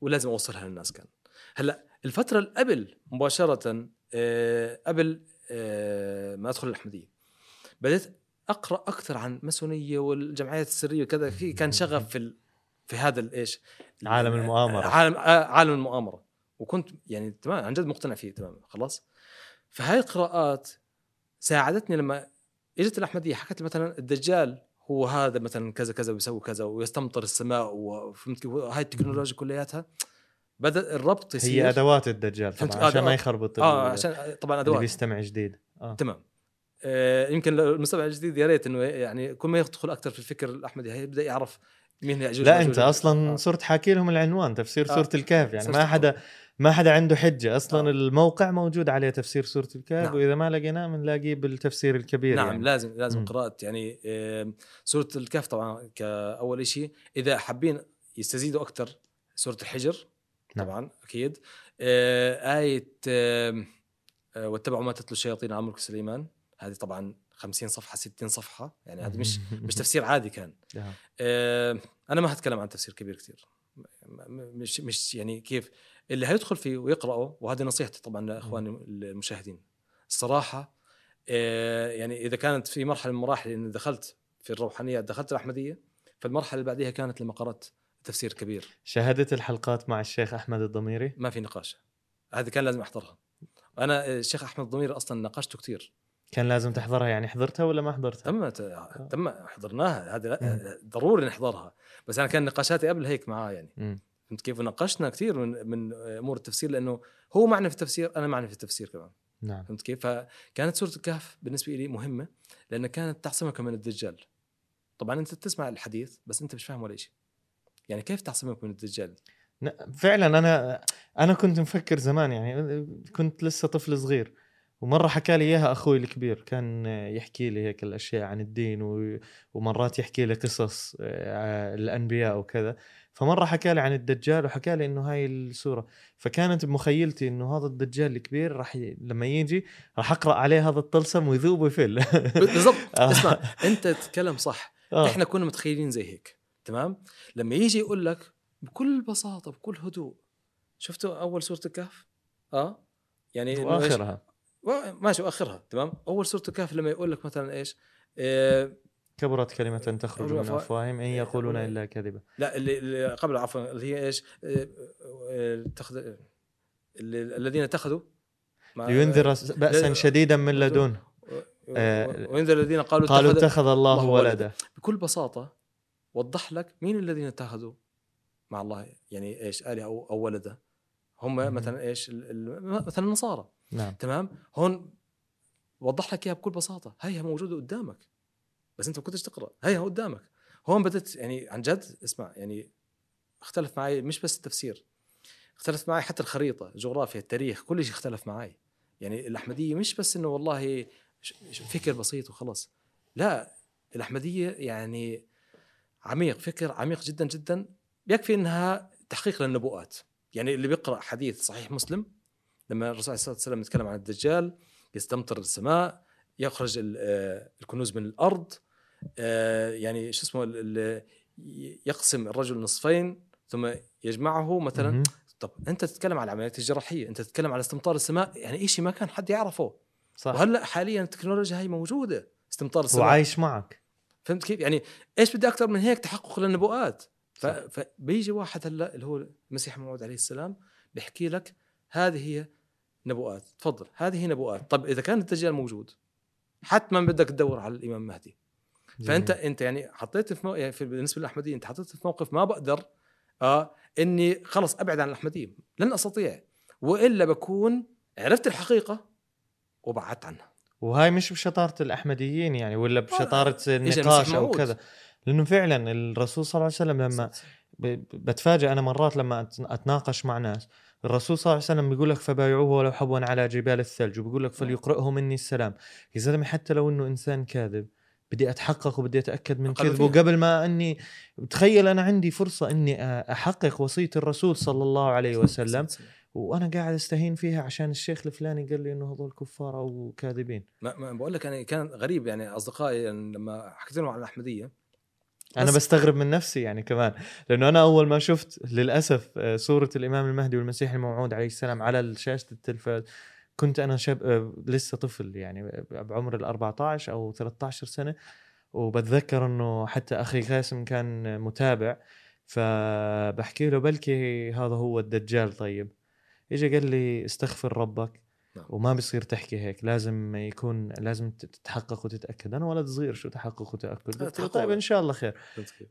ولازم أوصلها للناس. كان هلأ الفترة اللي قبل مباشرة آه قبل آه ما أدخل الأحمدية بدأت أقرأ أكثر عن ماسونية والجمعيات السرية وكذا. في كان شغف في ال... في هذا الإيش عالم المؤامرة، عالم عالم المؤامرة، وكنت يعني تمام عن جد مقتنع فيه تمام خلاص. فهاي القراءات ساعدتني لما اجت الأحمدية حكت مثلا الدجال هو هذا مثلا كذا كذا ويسوي كذا ويستمطر السماء، وفهمت هاي التكنولوجيا كلياتها بدأ الربط يصير. هي أدوات الدجال طبعا عشان ما يخربط آه عشان طبعا أدوات اللي بيستمع جديد آه. تمام آه يمكن المستمع الجديد يا ريت انه يعني كل ما يدخل اكثر في الفكر الأحمدي هيبدأ يعرف مين هي. لا انت اصلا آه. صرت حاكي لهم العنوان تفسير آه. سورة الكهف، يعني ما حدا ما حدا عنده حجة اصلا آه. الموقع موجود عليه تفسير سورة الكهف. نعم. واذا ما لقيناه بنلاقيه بالتفسير الكبير. نعم يعني. لازم لازم م. قراءة يعني آه سورة الكهف طبعا كأول شيء. اذا حابين يستزيدوا اكثر سورة الحجر طبعا. نعم. اكيد آه آية آه آه واتبعوا ما تتلو الشياطين على ملك سليمان، هذه طبعا خمسين صفحة ستين صفحة، يعني هذا مش مش تفسير عادي كان. آه أنا ما هتكلم عن تفسير كبير كتير، مش مش يعني كيف اللي هيدخل فيه ويقرأه. وهذه نصيحتي طبعا لإخواني المشاهدين الصراحة، آه يعني إذا كانت في مرحلة من المراحل إن دخلت في الروحانية دخلت الأحمدية، فالمرحلة اللي بعديها كانت لما قرأت تفسير كبير. شاهدت الحلقات مع الشيخ أحمد الضميري ما في نقاش، هذا كان لازم أحضرها. أنا الشيخ أحمد الضميري أصلا ناقشته كتير، كان لازم تحضرها. يعني حضرتها ولا ما حضرتها؟ تم تم حضرناها، هذا ضروري نحضرها. بس انا كان نقاشاتي قبل هيك معاه يعني فهمت كيف، ناقشنا كثير من من امور التفسير لانه هو معنى في التفسير انا معنى في التفسير كمان. نعم. فهمت كيف. فكانت سورة الكهف بالنسبه لي مهمه لان كانت تعصمك من الدجال. طبعا انت تسمع الحديث بس انت مش فاهم ولا شيء، يعني كيف تعصمك من الدجال فعلا. انا انا كنت مفكر زمان، يعني كنت لسه طفل صغير، ومرة حكى لي إياها أخوي الكبير، كان يحكي لي هيك الأشياء عن الدين و... ومرات يحكي لي قصص الأنبياء وكذا. فمرة حكى لي عن الدجال وحكى لي إنه هاي السورة، فكانت بمخيلتي إنه هذا الدجال الكبير رح ي... لما يجي رح أقرأ عليه هذا الطلسم ويذوب ويفل. بالضبط. اسمع أنت تتكلم صح. آه. إحنا كنا متخيلين زي هيك تمام. لما يجي يقول لك بكل بساطة بكل هدوء، شفتوا أول سورة الكهف آه يعني وآخرها ماشي وآخرها تمام. أول سورة الكهف لما يقول لك مثلا إيش إيه كبرت كلمة تخرج من أفواههم إن يقولون إلا كذبا. لا اللي قبل عفوا اللي هي إيش إيه تخذ الذين اتخذوا لينذر بأسا شديدا من لدن وينذر الذين قالوا قالوا اتخذ الله ولدا. بكل بساطة وضح لك مين الذين اتخذوا مع الله يعني إيش آلهة أو أو ولدا، هم م- مثلا إيش مثلا النصارى. نعم. تمام. هون وضح لك اياها بكل بساطه، هيها موجوده قدامك بس انت ما كنتش تقرا، هيها قدامك. هون بدت يعني عن جد اسمع يعني اختلف معي مش بس التفسير، اختلف معي حتى الخريطه، الجغرافيا، التاريخ، كل شيء اختلف معي. يعني الاحمديه مش بس انه والله فكر بسيط وخلاص، لا الاحمديه يعني عميق، فكر عميق جدا جدا. بيكفي انها تحقيق للنبوءات، يعني اللي بيقرا حديث صحيح مسلم لما الرسول عليه الصلاة والسلام يتكلم عن الدجال يستمطر السماء، يخرج الكنوز من الأرض، يعني شو اسمه يقسم الرجل نصفين ثم يجمعه مثلا م- طب أنت تتكلم على العمليات الجراحية، أنت تتكلم على استمطار السماء، يعني إشي ما كان حد يعرفه. صح. وهلأ حاليا التكنولوجيا هاي موجودة، استمطار السماء وعايش معك. فهمت كيف يعني إيش بدي أكتر من هيك تحقق للنبوءات. ف... فبيجي واحد هلأ اللي هو المسيح موعود عليه السلام بيحكي لك هذه هي نبوءات، تفضل هذه هي نبوءات. طب إذا كان الدجال موجود حتما بدك تدور على الإمام المهدي. فأنت أنت يعني حطيت في مو... يعني بالنسبة للأحمدية أنت حطيت في موقف ما بقدر آه إني خلص أبعد عن الأحمدية، لن أستطيع، وإلا بكون عرفت الحقيقة وبعدت عنها. وهاي مش بشطارة الأحمديين يعني ولا بشطارة آه. النقاش أو كذا، لأنه فعلا الرسول صلى الله عليه وسلم لما بتفاجأ أنا مرات لما أتناقش مع ناس، الرسول صلى الله عليه وسلم بيقول لك فبايعوه ولو حبوا على جبال الثلج، وبيقول لك فليقرئه مني السلام. يا زلمه حتى لو انه انسان كاذب بدي اتحقق وبدي اتاكد من كذبه قبل ما اني تخيل انا عندي فرصه اني احقق وصيه الرسول صلى الله عليه وسلم وانا قاعد استهين فيها عشان الشيخ الفلاني قال لي انه هذول كفار او كاذبين. ما, ما بقول لك انا كان غريب يعني اصدقائي يعني لما حكيت لهم عن الاحمديه انا بستغرب من نفسي يعني كمان، لانه انا اول ما شفت للاسف صوره الامام المهدي والمسيح الموعود عليه السلام على شاشه التلفاز كنت انا شاب لسه طفل يعني بعمر الأربعة عشر او ثلاثة عشر سنه، وبتذكر انه حتى اخي قاسم كان متابع فبحكي له بلكي هذا هو الدجال. طيب اجى قال لي استغفر ربك وما بيصير تحكي هيك، لازم يكون لازم تتحقق وتتاكد. انا ولد صغير شو تحقق وتاكد؟ طيب ان شاء الله خير.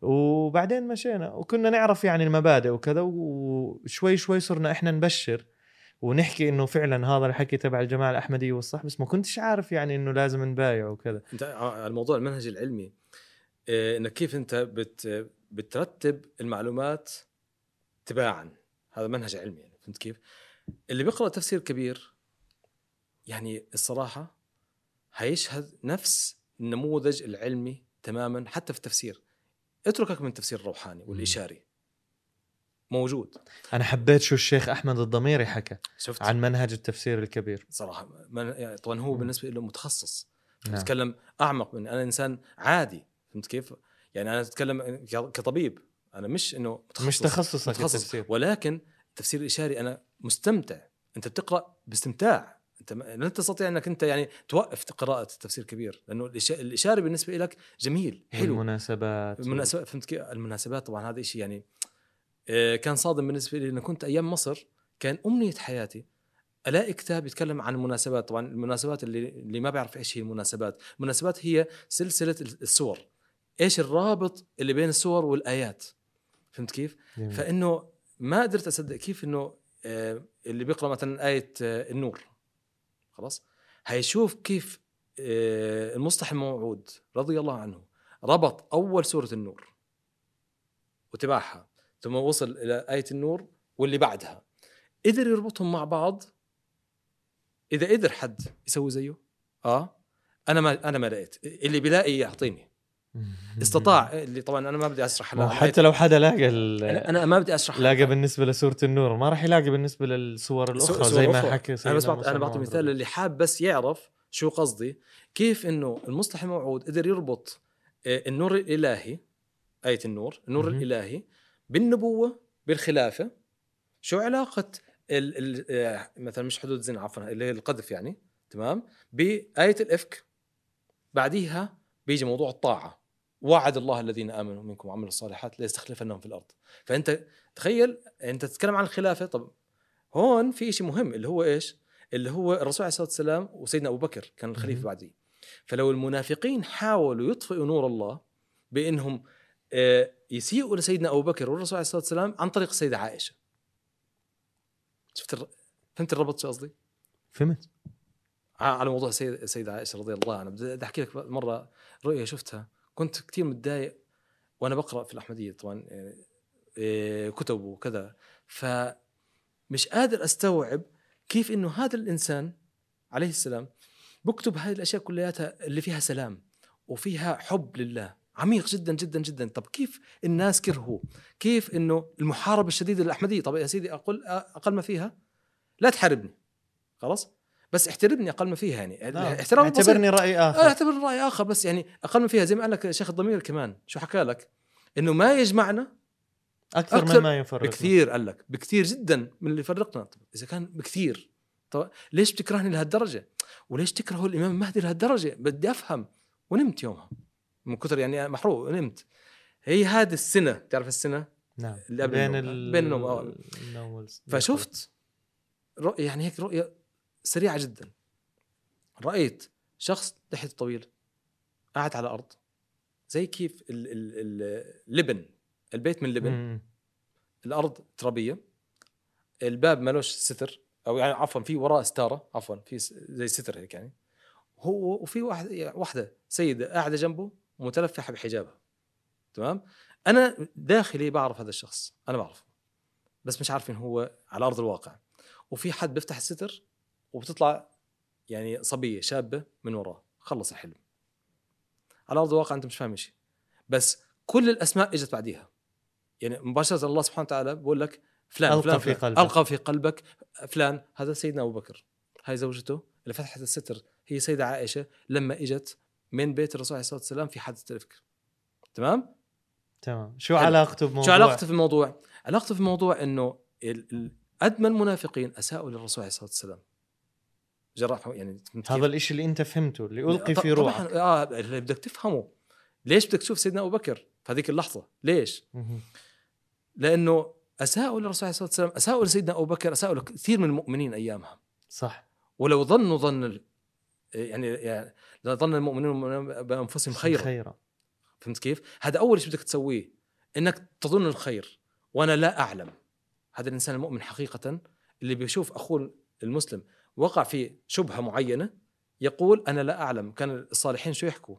وبعدين مشينا وكنا نعرف يعني المبادئ وكذا، وشوي شوي صرنا احنا نبشر ونحكي انه فعلا هذا الحكي تبع الجماعه الاحمديه والصح، بس ما كنتش عارف يعني انه لازم نبايع وكذا. انت على الموضوع المنهج العلمي انك كيف انت بت بترتب المعلومات تباعا، هذا منهج علمي يعني. فهمت كيف؟ اللي بيقرا تفسير كبير يعني الصراحه هيشهد نفس النموذج العلمي تماما، حتى في التفسير اتركك من التفسير الروحاني والاشاري موجود. انا حبيت شو الشيخ احمد الضميري حكى عن منهج التفسير الكبير صراحه. من... طبعا هو بالنسبه له متخصص بيتكلم اعمق من انا، انسان عادي. فهمت كيف؟ يعني انا اتكلم كطبيب، انا مش انه متخصص. مش تخصصك متخصص. التفسير، ولكن التفسير الاشاري انا مستمتع. انت بتقرا باستمتاع، انت لن تستطيع انك انت يعني توقف قراءه التفسير الكبير، لانه الاشاري بالنسبه لك جميل حلو. المناسبات المناسبات فهمت كيف؟ المناسبات طبعا هذا شيء يعني كان صادم بالنسبة لي. أنا كنت أيام مصر كان أمنية حياتي ألاقي كتاب يتكلم عن المناسبات. طبعا المناسبات اللي, اللي ما بعرف إيش هي المناسبات، المناسبات هي سلسلة السور، إيش الرابط اللي بين السور والآيات. فهمت كيف؟ جميل. فإنه ما قدرت أصدق كيف إنه اللي بيقرأ مثلا آية النور خلاص هيشوف كيف المصطح الموعود رضي الله عنه ربط أول سورة النور وتبعها ثم وصل إلى آية النور واللي بعدها، قدر يربطهم مع بعض. إذا قدر حد يسوي زيه آه أنا ما أنا ما لقيت. اللي بلاقي يعطيني استطاع اللي طبعا أنا ما بدي أشرح له، حتى لو حدا لاقى أنا, أنا ما بدي أشرح لاقى بالنسبة لسورة النور ما راح يلاقي بالنسبة للصور الأخرى زي ما حكي. أنا بس أنا بعطي مثال اللي حاب بس يعرف شو قصدي، كيف إنه المصطلح الموعود قدر يربط النور الإلهي، آية النور النور الإلهي بالنبوة بالخلافة. شو علاقة ال ال مثلا مش حدود زنا عفوا اللي هي القذف يعني تمام، بآية الإفك بعديها بيجي موضوع الطاعة، وعد الله الذين آمنوا منكم وعملوا الصالحات ليستخلفنهم في الأرض. فأنت تخيل أنت تتكلم عن الخلافة. طب هون في شيء مهم اللي هو إيش؟ اللي هو الرسول عليه الصلاة والسلام وسيدنا أبو بكر كان الخليفة بعديه. فلو المنافقين حاولوا يطفئوا نور الله بأنهم يسيئوا لسيدنا أبو بكر والرسول عليه الصلاة والسلام عن طريق السيدة عائشة. شفت الر... فهمت الربط شو قصدي؟ فهمت على موضوع السيدة سيد... عائشة رضي الله عنها. بدي أحكي لك مرة رؤية شفتها، كنت كتير متضايق وأنا بقرأ في الأحمدية طبعا كتب وكذا، فمش قادر أستوعب كيف إنه هذا الإنسان عليه السلام بكتب هاي الأشياء كلياتها اللي فيها سلام وفيها حب لله عميق جدا جدا جدا. طب كيف الناس كرهوا؟ كيف انه المحاربه الشديده للأحمدية؟ طب يا سيدي اقل اقل ما فيها لا تحاربني خلاص، بس احترمني اقل ما فيها يعني آه. احترام اعتبرني راي اخر آه اعتبرني راي اخر بس يعني اقل ما فيها. زي ما قال لك شيخ الضمير كمان شو حكى لك؟ انه ما يجمعنا اكثر, أكثر مما يفرقنا بكثير. قال لك بكثير جدا من اللي فرقنا. طب اذا كان بكثير طب ليش بتكرهني لهالدرجه؟ وليش تكرهوا الامام المهدي لهالدرجه؟ بدي افهم. ونمت يومها من كتر يعني محروق نمت. هي هذه السنة تعرف السنة نعم. اللي قبل بين النوم. بين النوم أول. النوم. فشفت رؤية يعني هيك رؤية سريعة جدا. رأيت شخص لحيته طويل قاعد على الأرض زي كيف ال ال ال اللبن، البيت من لبن مم. الأرض ترابية، الباب مالوش ستر أو يعني عفوا في وراء ستارة عفوا في زي ستر هيك يعني هو، وفي واحد واحدة سيدة قاعدة جنبه متلفحة بحجابها تمام. أنا داخلي بعرف هذا الشخص، أنا بعرفه بس مش عارف إن هو على أرض الواقع. وفي حد بيفتح الستر وبتطلع يعني صبية شابة من وراه. خلص الحلم. على ارض الواقع انت مش فاهم شيء. بس كل الاسماء اجت بعديها يعني مباشره. الله سبحانه وتعالى بقول لك فلان ألقى, فلان في, فلان. قلبك. ألقى في قلبك فلان. هذا سيدنا أبو بكر، هاي زوجته اللي فتحت الستر هي سيدة عائشة لما إجت من بيت الرسول عليه الصلاة والسلام في حادثة الإفك. تمام تمام. شو علاقته بموضوع شو علاقته في الموضوع علاقته في الموضوع إنه قد ما المنافقين أساءوا للرسول عليه الصلاة والسلام جرحوا يعني. هذا الإشي اللي أنت فهمته اللي ألقي في روحك. آه اللي بدك تفهمه ليش بدك تشوف سيدنا أبو بكر في هذيك اللحظة؟ ليش؟ لأنه أساءوا للرسول عليه الصلاة والسلام، أساءوا لسيدنا أبو بكر، أساءوا لكثير من المؤمنين أيامها. صح. ولو ظنوا ظن يعني يعني ظن المؤمنون بأنفسهم خيرا. خيرا. فهمت كيف؟ هذا أول شيء بدك تسويه، إنك تظن الخير وأنا لا أعلم. هذا الإنسان المؤمن حقيقة اللي بيشوف أخوه المسلم وقع في شبهة معينة يقول أنا لا أعلم. كان الصالحين شو يحكوا؟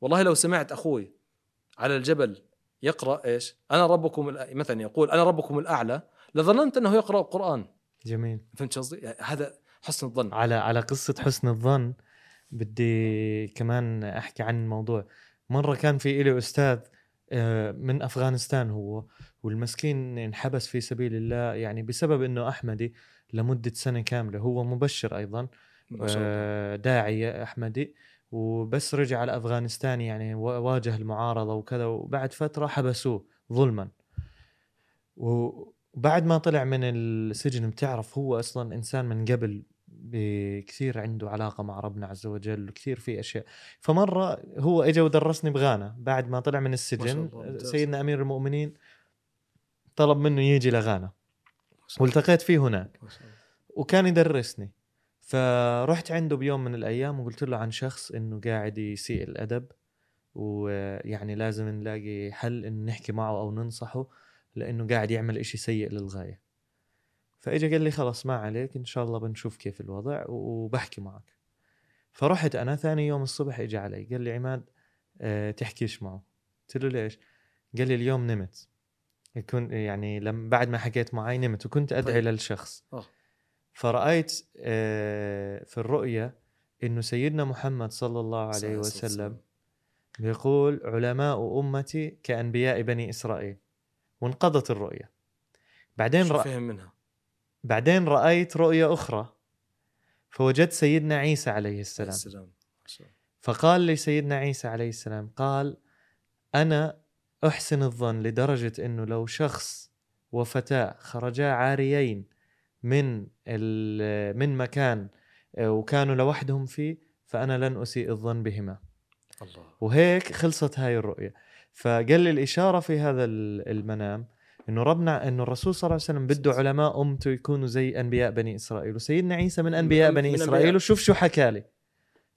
والله لو سمعت أخوي على الجبل يقرأ إيش أنا ربكم مثلا يقول أنا ربكم الأعلى لظننت أنه يقرأ القرآن. جميل. فهمت قصدي؟ هذا حسن الظن. على على قصة حسن الظن بدي كمان أحكي عن موضوع. مرة كان في إلي أستاذ من أفغانستان، هو والمسكين انحبس في سبيل الله يعني بسبب أنه أحمدي لمدة سنة كاملة. هو مبشر أيضا داعية أحمدي، وبس رجع على أفغانستان يعني واجه المعارضة وكذا، وبعد فترة حبسوه ظلما. وبعد ما طلع من السجن بتعرف هو أصلا إنسان من قبل بكثير عنده علاقة مع ربنا عز وجل وكثير في أشياء. فمرة هو إجا ودرسني بغانا بعد ما طلع من السجن. سيدنا أمير المؤمنين طلب منه يجي لغانا والتقيت فيه هناك وكان يدرسني. فرحت عنده بيوم من الأيام وقلت له عن شخص إنه قاعد يسيء الأدب، ويعني لازم نلاقي حل إن نحكي معه أو ننصحه لأنه قاعد يعمل إشي سيء للغاية. فإجا قال لي خلاص ما عليك إن شاء الله بنشوف كيف الوضع وبحكي معك. فرحت أنا ثاني يوم الصبح إجا علي قال لي عماد أه تحكيش معه. قلت له ليش؟ قال لي اليوم نمت يكون يعني لما بعد ما حكيت معي نمت وكنت أدعي للشخص. أوه. فرأيت في الرؤية إنه سيدنا محمد صلى الله عليه وسلم بيقول علماء أمتي كأنبياء بني إسرائيل، وانقضت الرؤية. بعدين رأ... منها. بعدين رأيت رؤية أخرى فوجدت سيدنا عيسى عليه السلام, السلام. فقال لي سيدنا عيسى عليه السلام قال أنا أحسن الظن لدرجة إنه لو شخص وفتاة خرجا عاريين من من مكان وكانوا لوحدهم فيه فأنا لن أسيء الظن بهما. الله. وهيك خلصت هاي الرؤية. فقال لي الإشارة في هذا المنام إنه ربنا إنه الرسول صلى الله عليه وسلم بده علماء أمته يكونوا زي أنبياء بني إسرائيل، وسيدنا عيسى من أنبياء بني إسرائيل، وشوف شو حكالي.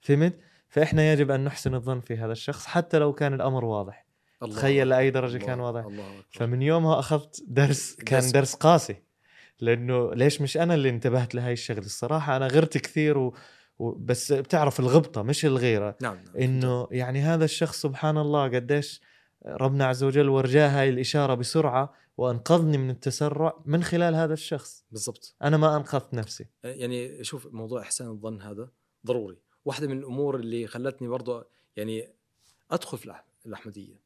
فهمت؟ فإحنا يجب أن نحسن الظن في هذا الشخص حتى لو كان الأمر واضح. تخيل لأي درجة الله. كان واضح. الله. فمن يومها أخذت درس كان درس قاسي، لأنه ليش مش أنا اللي انتبهت لهاي الشغل. الصراحة أنا غرت كثير و... و... بس بتعرف الغبطة مش الغيرة. نعم. إنه يعني هذا الشخص سبحان الله قديش ربنا عز وجل ورجاه هاي الإشارة بسرعة وأنقذني من التسرع من خلال هذا الشخص. بالضبط. أنا ما أنقذت نفسي. يعني شوف موضوع إحسان الظن هذا ضروري. واحدة من الأمور اللي خلتني برضو يعني أدخل في الأحمدية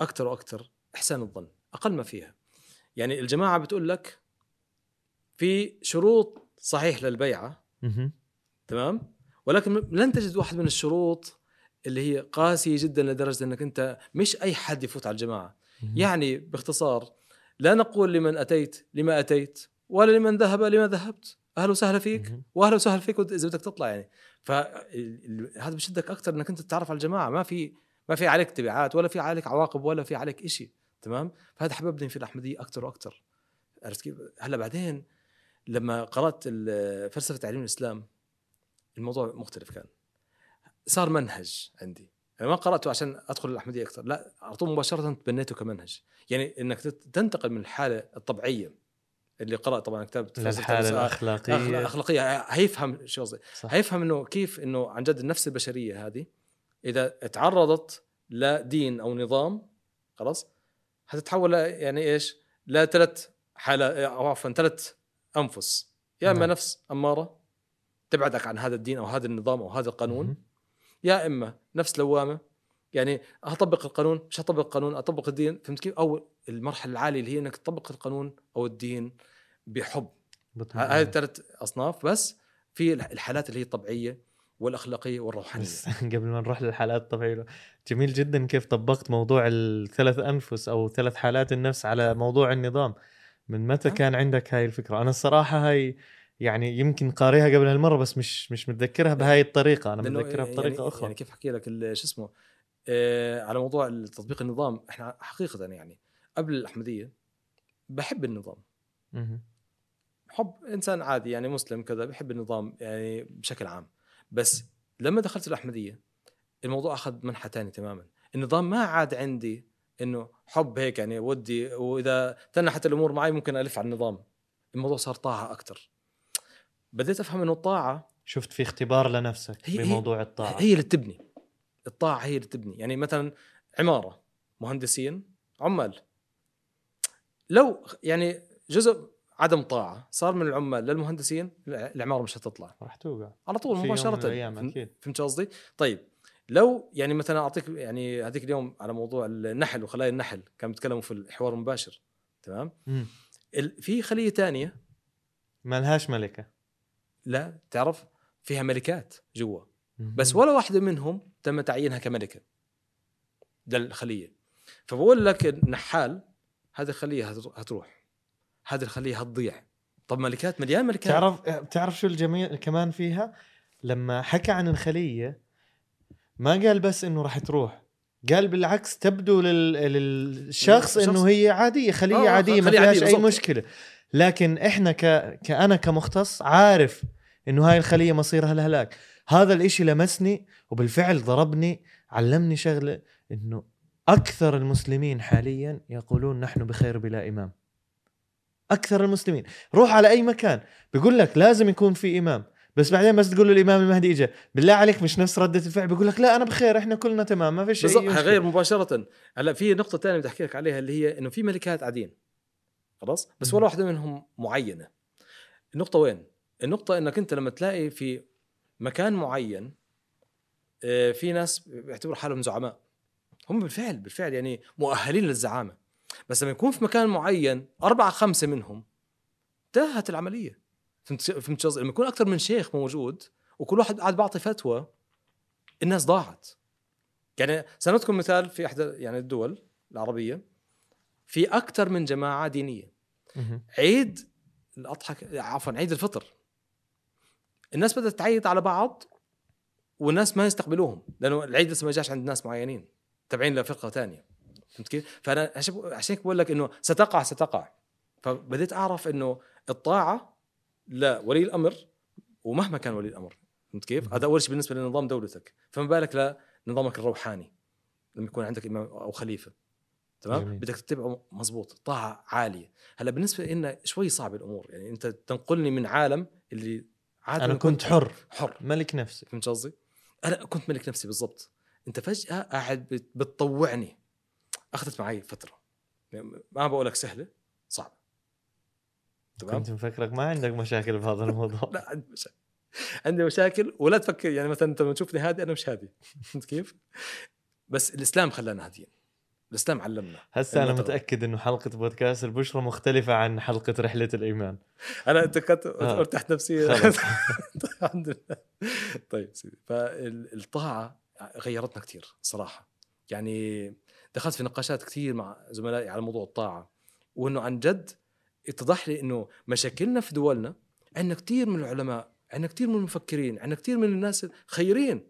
أكتر وأكتر إحسان الظن أقل ما فيها. يعني الجماعة بتقول لك في شروط صحيح للبيعة. تمام. ولكن لن تجد واحد من الشروط اللي هي قاسية جدا لدرجة أنك أنت مش أي حد يفوت على الجماعة. يعني باختصار لا نقول لمن أتيت لما أتيت ولا لمن ذهب لما ذهبت. أهلا وسهلا فيك وأهلا وسهلا فيك إذا بدك تطلع. يعني فهذا بشدك أكتر أنك أنت تتعرف على الجماعة. ما في ما في عليك تبعات ولا في عليك عواقب ولا في عليك إشي. تمام. فهذا حببني في الأحمدية أكتر وأكتر. عرفت كيف؟ هلا بعدين لما قرأت فلسفة تعليم الإسلام الموضوع مختلف، كان صار منهج عندي. أنا ما قرأته عشان أدخل الأحمدية أكثر، لا أعطوه مباشرة تبنيته كمنهج. يعني أنك تنتقل من الحالة الطبيعية اللي قرأ طبعا كتاب الحالة الأخلاقية. أخلاقية هيفهم شو قصدي، هيفهم إنه كيف إنه عن جد النفس البشرية هذه إذا تعرضت لدين أو نظام خلاص هتتحول يعني إيش لا ثلاث حالة أو عفوا ثلاث أنفس. يا إما نفس أمارة تبعدك عن هذا الدين أو هذا النظام أو هذا القانون، يا إما نفس لوامة يعني هطبق القانون مش هطبق القانون، أطبق الدين، فهمت كيف؟ أو المرحلة العالية اللي هي أنك تطبق القانون أو الدين بحب. هاي ثلاث أصناف بس، في الحالات اللي هي الطبيعية والأخلاقية والروحانية. بس قبل ما نروح للحالات الطبيعية، جميل جدا كيف طبقت موضوع الثلاث أنفس أو ثلاث حالات النفس على موضوع النظام. من متى كان عندك هاي الفكرة؟ أنا الصراحة هاي يعني يمكن قاريها قبل هالمرة بس مش مش متذكرها بهاي الطريقة. أنا متذكرها بطريقة يعني أخرى. يعني كيف حكي لك شو اسمه آه على موضوع تطبيق النظام. إحنا حقيقة يعني قبل الأحمدية بحب النظام، حب إنسان عادي يعني مسلم كذا بحب النظام يعني بشكل عام. بس لما دخلت الأحمدية الموضوع أخذ منحة تاني تماما. النظام ما عاد عندي إنه حب هيك يعني ودي، وإذا تنحت الأمور معي ممكن ألف على النظام. الموضوع صار طاعة أكتر. بديت أفهم إنه الطاعة، شفت في اختبار لنفسك بموضوع الطاعة، هي اللي تبني الطاعة، هي اللي تبني. يعني مثلا عمارة، مهندسين، عمال، لو يعني جزء عدم طاعة صار من العمال للمهندسين، العمارة مش هتطلع، راح توقع على طول مباشرة. فهمت قصدي؟ طيب لو يعني مثلا أعطيك يعني هذيك اليوم على موضوع النحل وخلايا النحل كانوا بيتكلموا في الحوار المباشر، تمام؟ ال... في خلية تانية ما لهاش ملكة، لا تعرف فيها ملكات جوا، بس ولا واحدة منهم تم تعيينها كملكة للخلية. فبقول لك النحال هذه الخلية هتروح، هذه الخلية هتضيع. طب ملكات، مليان ملكات. تعرف تعرف شو الجميل كمان فيها؟ لما حكى عن الخلية ما قال بس إنه راح تروح، قال بالعكس تبدو لل... للشخص إنه هي عادية، خلية آه عادية ما فيهاش أي مشكلة. لكن إحنا ك... كأنا كمختص عارف إنه هاي الخلية مصيرها الهلاك. هذا الإشي لمسني وبالفعل ضربني، علمني شغلة، إنه أكثر المسلمين حاليا يقولون نحن بخير بلا إمام. أكثر المسلمين، روح على أي مكان بيقول لك لازم يكون في إمام، بس بعدين بس تقول له الإمام المهدي إجا، بالله عليك مش نفس ردة الفعل، بيقول لك لا أنا بخير، إحنا كلنا تمام ما فيش أي مشكلة. غير مباشرة. هلا في نقطة تانية بدي أحكي لك عليها اللي هي إنه في ملكات عادين خلاص، بس ولا واحدة منهم معينة. النقطة وين؟ النقطة إنك أنت لما تلاقي في مكان معين في ناس بيعتبروا حالهم زعماء، هم بالفعل بالفعل يعني مؤهلين للزعامة، بس لما يكون في مكان معين أربعة خمسة منهم تاهت العملية. فهمت قصدي؟ لما يكون أكثر من شيخ موجود وكل واحد قاعد بعطي فتوى، الناس ضاعت. يعني سنذكر مثال في إحدى يعني الدول العربية في أكثر من جماعة دينية. عيد الأضحى عفوا عيد الفطر، الناس بدأت تعيد على بعض والناس ما يستقبلوهم لأنه العيد لسه ما جاش عند ناس معينين تابعين لفرقة تانية. فهمت كيف؟ فأنا عشان كده بقول لك إنه ستقع ستقع. فبديت أعرف إنه الطاعة لا ولي الأمر، ومهما كان ولي الأمر. فهمت كيف؟ هذا أول شيء بالنسبة لنظام دولتك، فما بالك لنظامك الروحاني لما يكون عندك إمام أو خليفة، تمام؟ بدك تتبعه مزبوط، طاعة عالية. هلا بالنسبة لنا شوي صعب الأمور، يعني أنت تنقلني من عالم اللي عادة أنا كنت حر حر ملك نفسي. فهمت قصدي؟ أنا كنت ملك نفسي بالضبط، أنت فجأة قاعد بتطوعني. أخذت معي فترة، ما بقولك سهلة، صعبة. كنت مفكرك ما عندك مشاكل بهذا الموضوع. لا عندي مشاكل، عندي مشاكل ولا تفكر. يعني مثلا أنت ما تشوفني هادي، أنا مش هادي. فهمت كيف؟ بس الإسلام خلانا هاديين، الإسلام علمنا. هسه أنا متأكد إنه حلقة بودكاست البشرى مختلفة عن حلقة رحلة الإيمان. أنا اتكت ارتحت نفسي. طيب سيدي، فالطاعة غيرتنا كتير صراحة. يعني دخلت في نقاشات كتير مع زملائي على موضوع الطاعة، وإنه عن جد اتضح لي إنه مشاكلنا في دولنا، عندنا كتير من العلماء، عندنا كتير من المفكرين، عندنا كتير من الناس خيرين،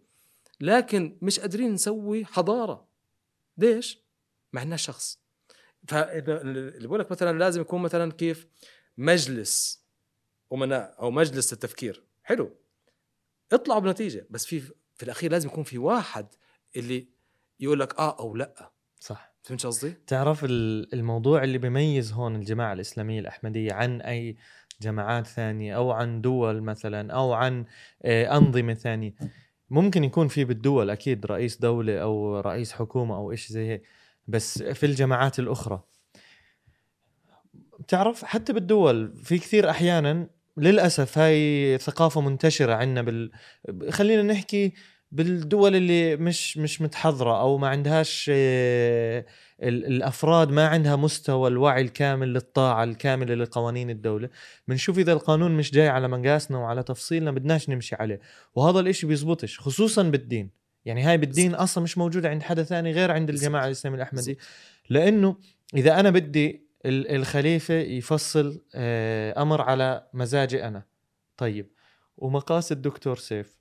لكن مش قادرين نسوي حضارة. ليش؟ ما عندنا شخص. فاللي بقولك مثلا لازم يكون مثلا كيف مجلس أمناء أو مجلس التفكير، حلو اطلعوا بنتيجة، بس في في الأخير لازم يكون في واحد اللي يقولك آه أو لأ. صح. فهمت قصدي؟ تعرف الموضوع اللي بيميز هون الجماعة الإسلامية الأحمدية عن أي جماعات ثانية أو عن دول مثلا أو عن أنظمة ثانية، ممكن يكون في بالدول أكيد رئيس دولة أو رئيس حكومة أو إيش زي هيك، بس في الجماعات الأخرى تعرف حتى بالدول في كثير أحيانا للأسف هاي ثقافة منتشرة عنا بال... خلينا نحكي بالدول اللي مش مش متحضرة أو ما عندهاش الأفراد ما عندها مستوى الوعي الكامل للطاعة الكاملة لقوانين الدولة، بنشوف إذا القانون مش جاي على مقاسنا وعلى تفصيلنا بدناش نمشي عليه، وهذا الإشي بيزبطش خصوصا بالدين. يعني هاي بالدين أصلا مش موجودة عند حدا ثاني غير عند الجماعة الإسلامية الأحمدية، لأنه إذا أنا بدي الخليفة يفصل أمر على مزاجي أنا، طيب ومقاصد دكتور سيف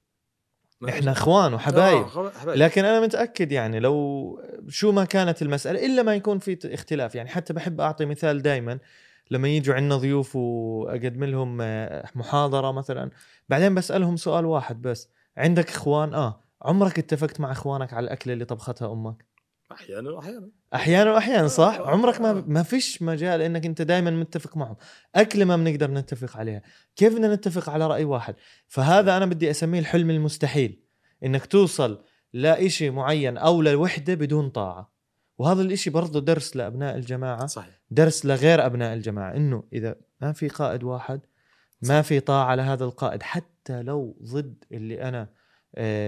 احنا اخوان وحبايب، لكن انا متاكد يعني لو شو ما كانت المساله الا ما يكون في اختلاف. يعني حتى بحب اعطي مثال دائما لما يجوا عندنا ضيوف واقدم لهم محاضره مثلا، بعدين بسالهم سؤال واحد بس، عندك اخوان؟ اه. عمرك اتفقت مع اخوانك على الاكله اللي طبختها امك؟ احيانا واحيانا احيانا واحيانا صح. أحياناً. عمرك ما ما فيش مجال انك انت دائما متفق معهم. اكله ما بنقدر نتفق عليها، كيف بدنا نتفق على راي واحد؟ فهذا انا بدي اسميه الحلم المستحيل، انك توصل لإشي معين او لوحده بدون طاعه. وهذا الإشي برضه درس لابناء الجماعه، صحيح. درس لغير ابناء الجماعه، انه اذا ما في قائد واحد ما في طاعه لهذا القائد، حتى لو ضد اللي انا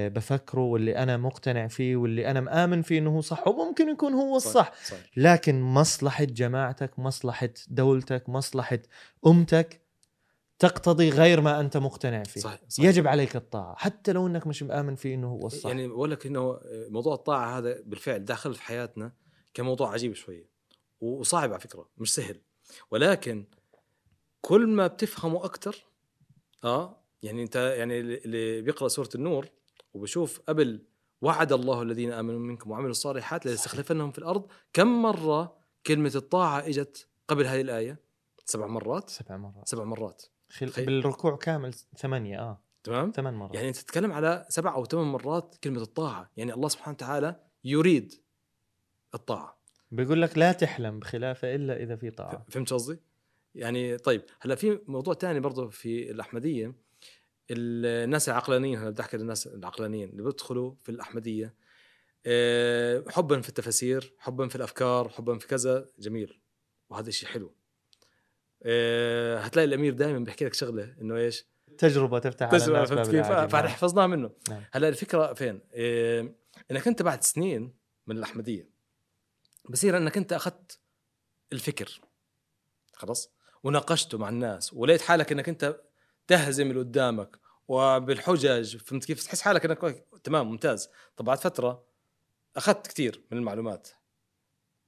بفكره واللي أنا مقتنع فيه واللي أنا مآمن فيه أنه صح، وممكن يكون هو الصح، لكن مصلحة جماعتك مصلحة دولتك مصلحة أمتك تقتضي غير ما أنت مقتنع فيه. صحيح. صحيح. يجب عليك الطاعة حتى لو أنك مش مآمن فيه أنه هو الصح. يعني أقول لك أنه موضوع الطاعة هذا بالفعل داخل في حياتنا كموضوع عجيب شوية وصعب على فكرة، مش سهل، ولكن كل ما بتفهمه أكتر آه يعني أنت يعني اللي بيقرأ سورة النور وبشوف قبل وعد الله الذين آمنوا منكم وعملوا الصالحات ليستخلفنهم في الأرض، كم مرة كلمة الطاعة إجت قبل هذه الآية؟ سبع مرات سبع مرات سبع مرات خل... بالركوع كامل ثمانية آه تمام ثمان مرات. يعني أنت تتكلم على سبع أو ثمان مرات كلمة الطاعة. يعني الله سبحانه وتعالى يريد الطاعة، بيقول لك لا تحلم بخلافه إلا إذا في طاعة. فهمت قصدي؟ يعني طيب هلا في موضوع تاني برضو في الأحمدية، الناس العقلانيين، هلا بدي احكي للناس العقلانيين اللي بيدخلوا في الأحمدية حبا في التفسير، حبا في الأفكار، حبا في كذا، جميل وهذا شيء حلو. هتلاقي الأمير دائما بيحكي لك شغله انه ايش، تجربة تفتح على الناس، فحفظناها منه. نعم. هلا الفكرة فين؟ انك انت بعد سنين من الأحمدية بصير انك انت اخذت الفكر خلاص وناقشته مع الناس، ولقيت حالك انك انت تهزم اللي قدامك وبالحجج. فهمت كيف؟ تحس حالك انك تمام ممتاز. طب بعد فتره اخذت كتير من المعلومات،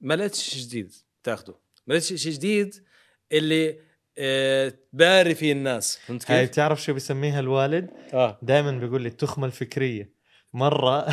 ما لقيت شيء جديد تاخده، ما لقيت شيء جديد اللي اه تباري فيه الناس. فهمت كيف؟ هاي بتعرف شو بيسميها الوالد؟ آه. دائما بيقول لي التخمه الفكريه. مره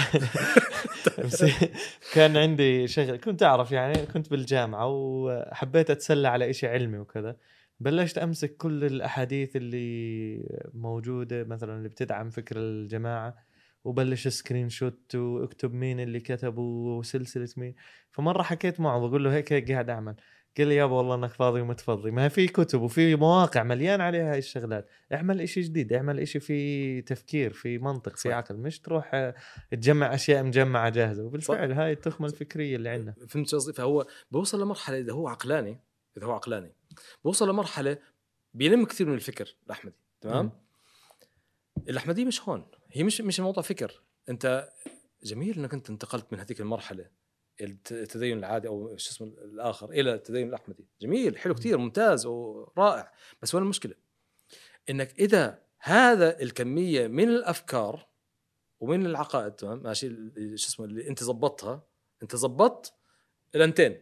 كان عندي شغل، كنت اعرف يعني كنت بالجامعه وحبيت اتسلى على إشي علمي وكذا، بلشت أمسك كل الأحاديث اللي موجودة مثلا اللي بتدعم فكر الجماعة، وبلش سكرين شوت واكتب مين اللي كتبه وسلسلة مين. فمرة حكيت معه بقول له هيك هيك قاعد أعمل، قال لي يابا والله أنك فاضي ومتفضي، ما في كتب وفي مواقع مليان عليها هاي الشغلات، اعمل إشي جديد، اعمل إشي في تفكير في منطق في عقل، مش تروح تجمع أشياء مجمعة جاهزة. وبالفعل هاي التخمة الفكرية اللي عندنا. فهمت قصدي؟ فهو بوصل لمرحلة إذا هو عقلاني إذا هو عقلاني بوصل لمرحلة بيلم كثير من الفكر الأحمدي. تمام؟ الأحمدية مش هون، هي مش مش موضوع فكر. أنت جميل إنك أنت انتقلت من هذيك المرحلة التدين العادي أو شو اسمه الآخر إلى التدين الأحمدي، جميل حلو كثير ممتاز ورائع، بس وين المشكلة؟ إنك إذا هذا الكمية من الأفكار ومن العقائد، تمام ماشي، شو اسمه اللي أنت زبطتها، أنت زبطت الأنتين،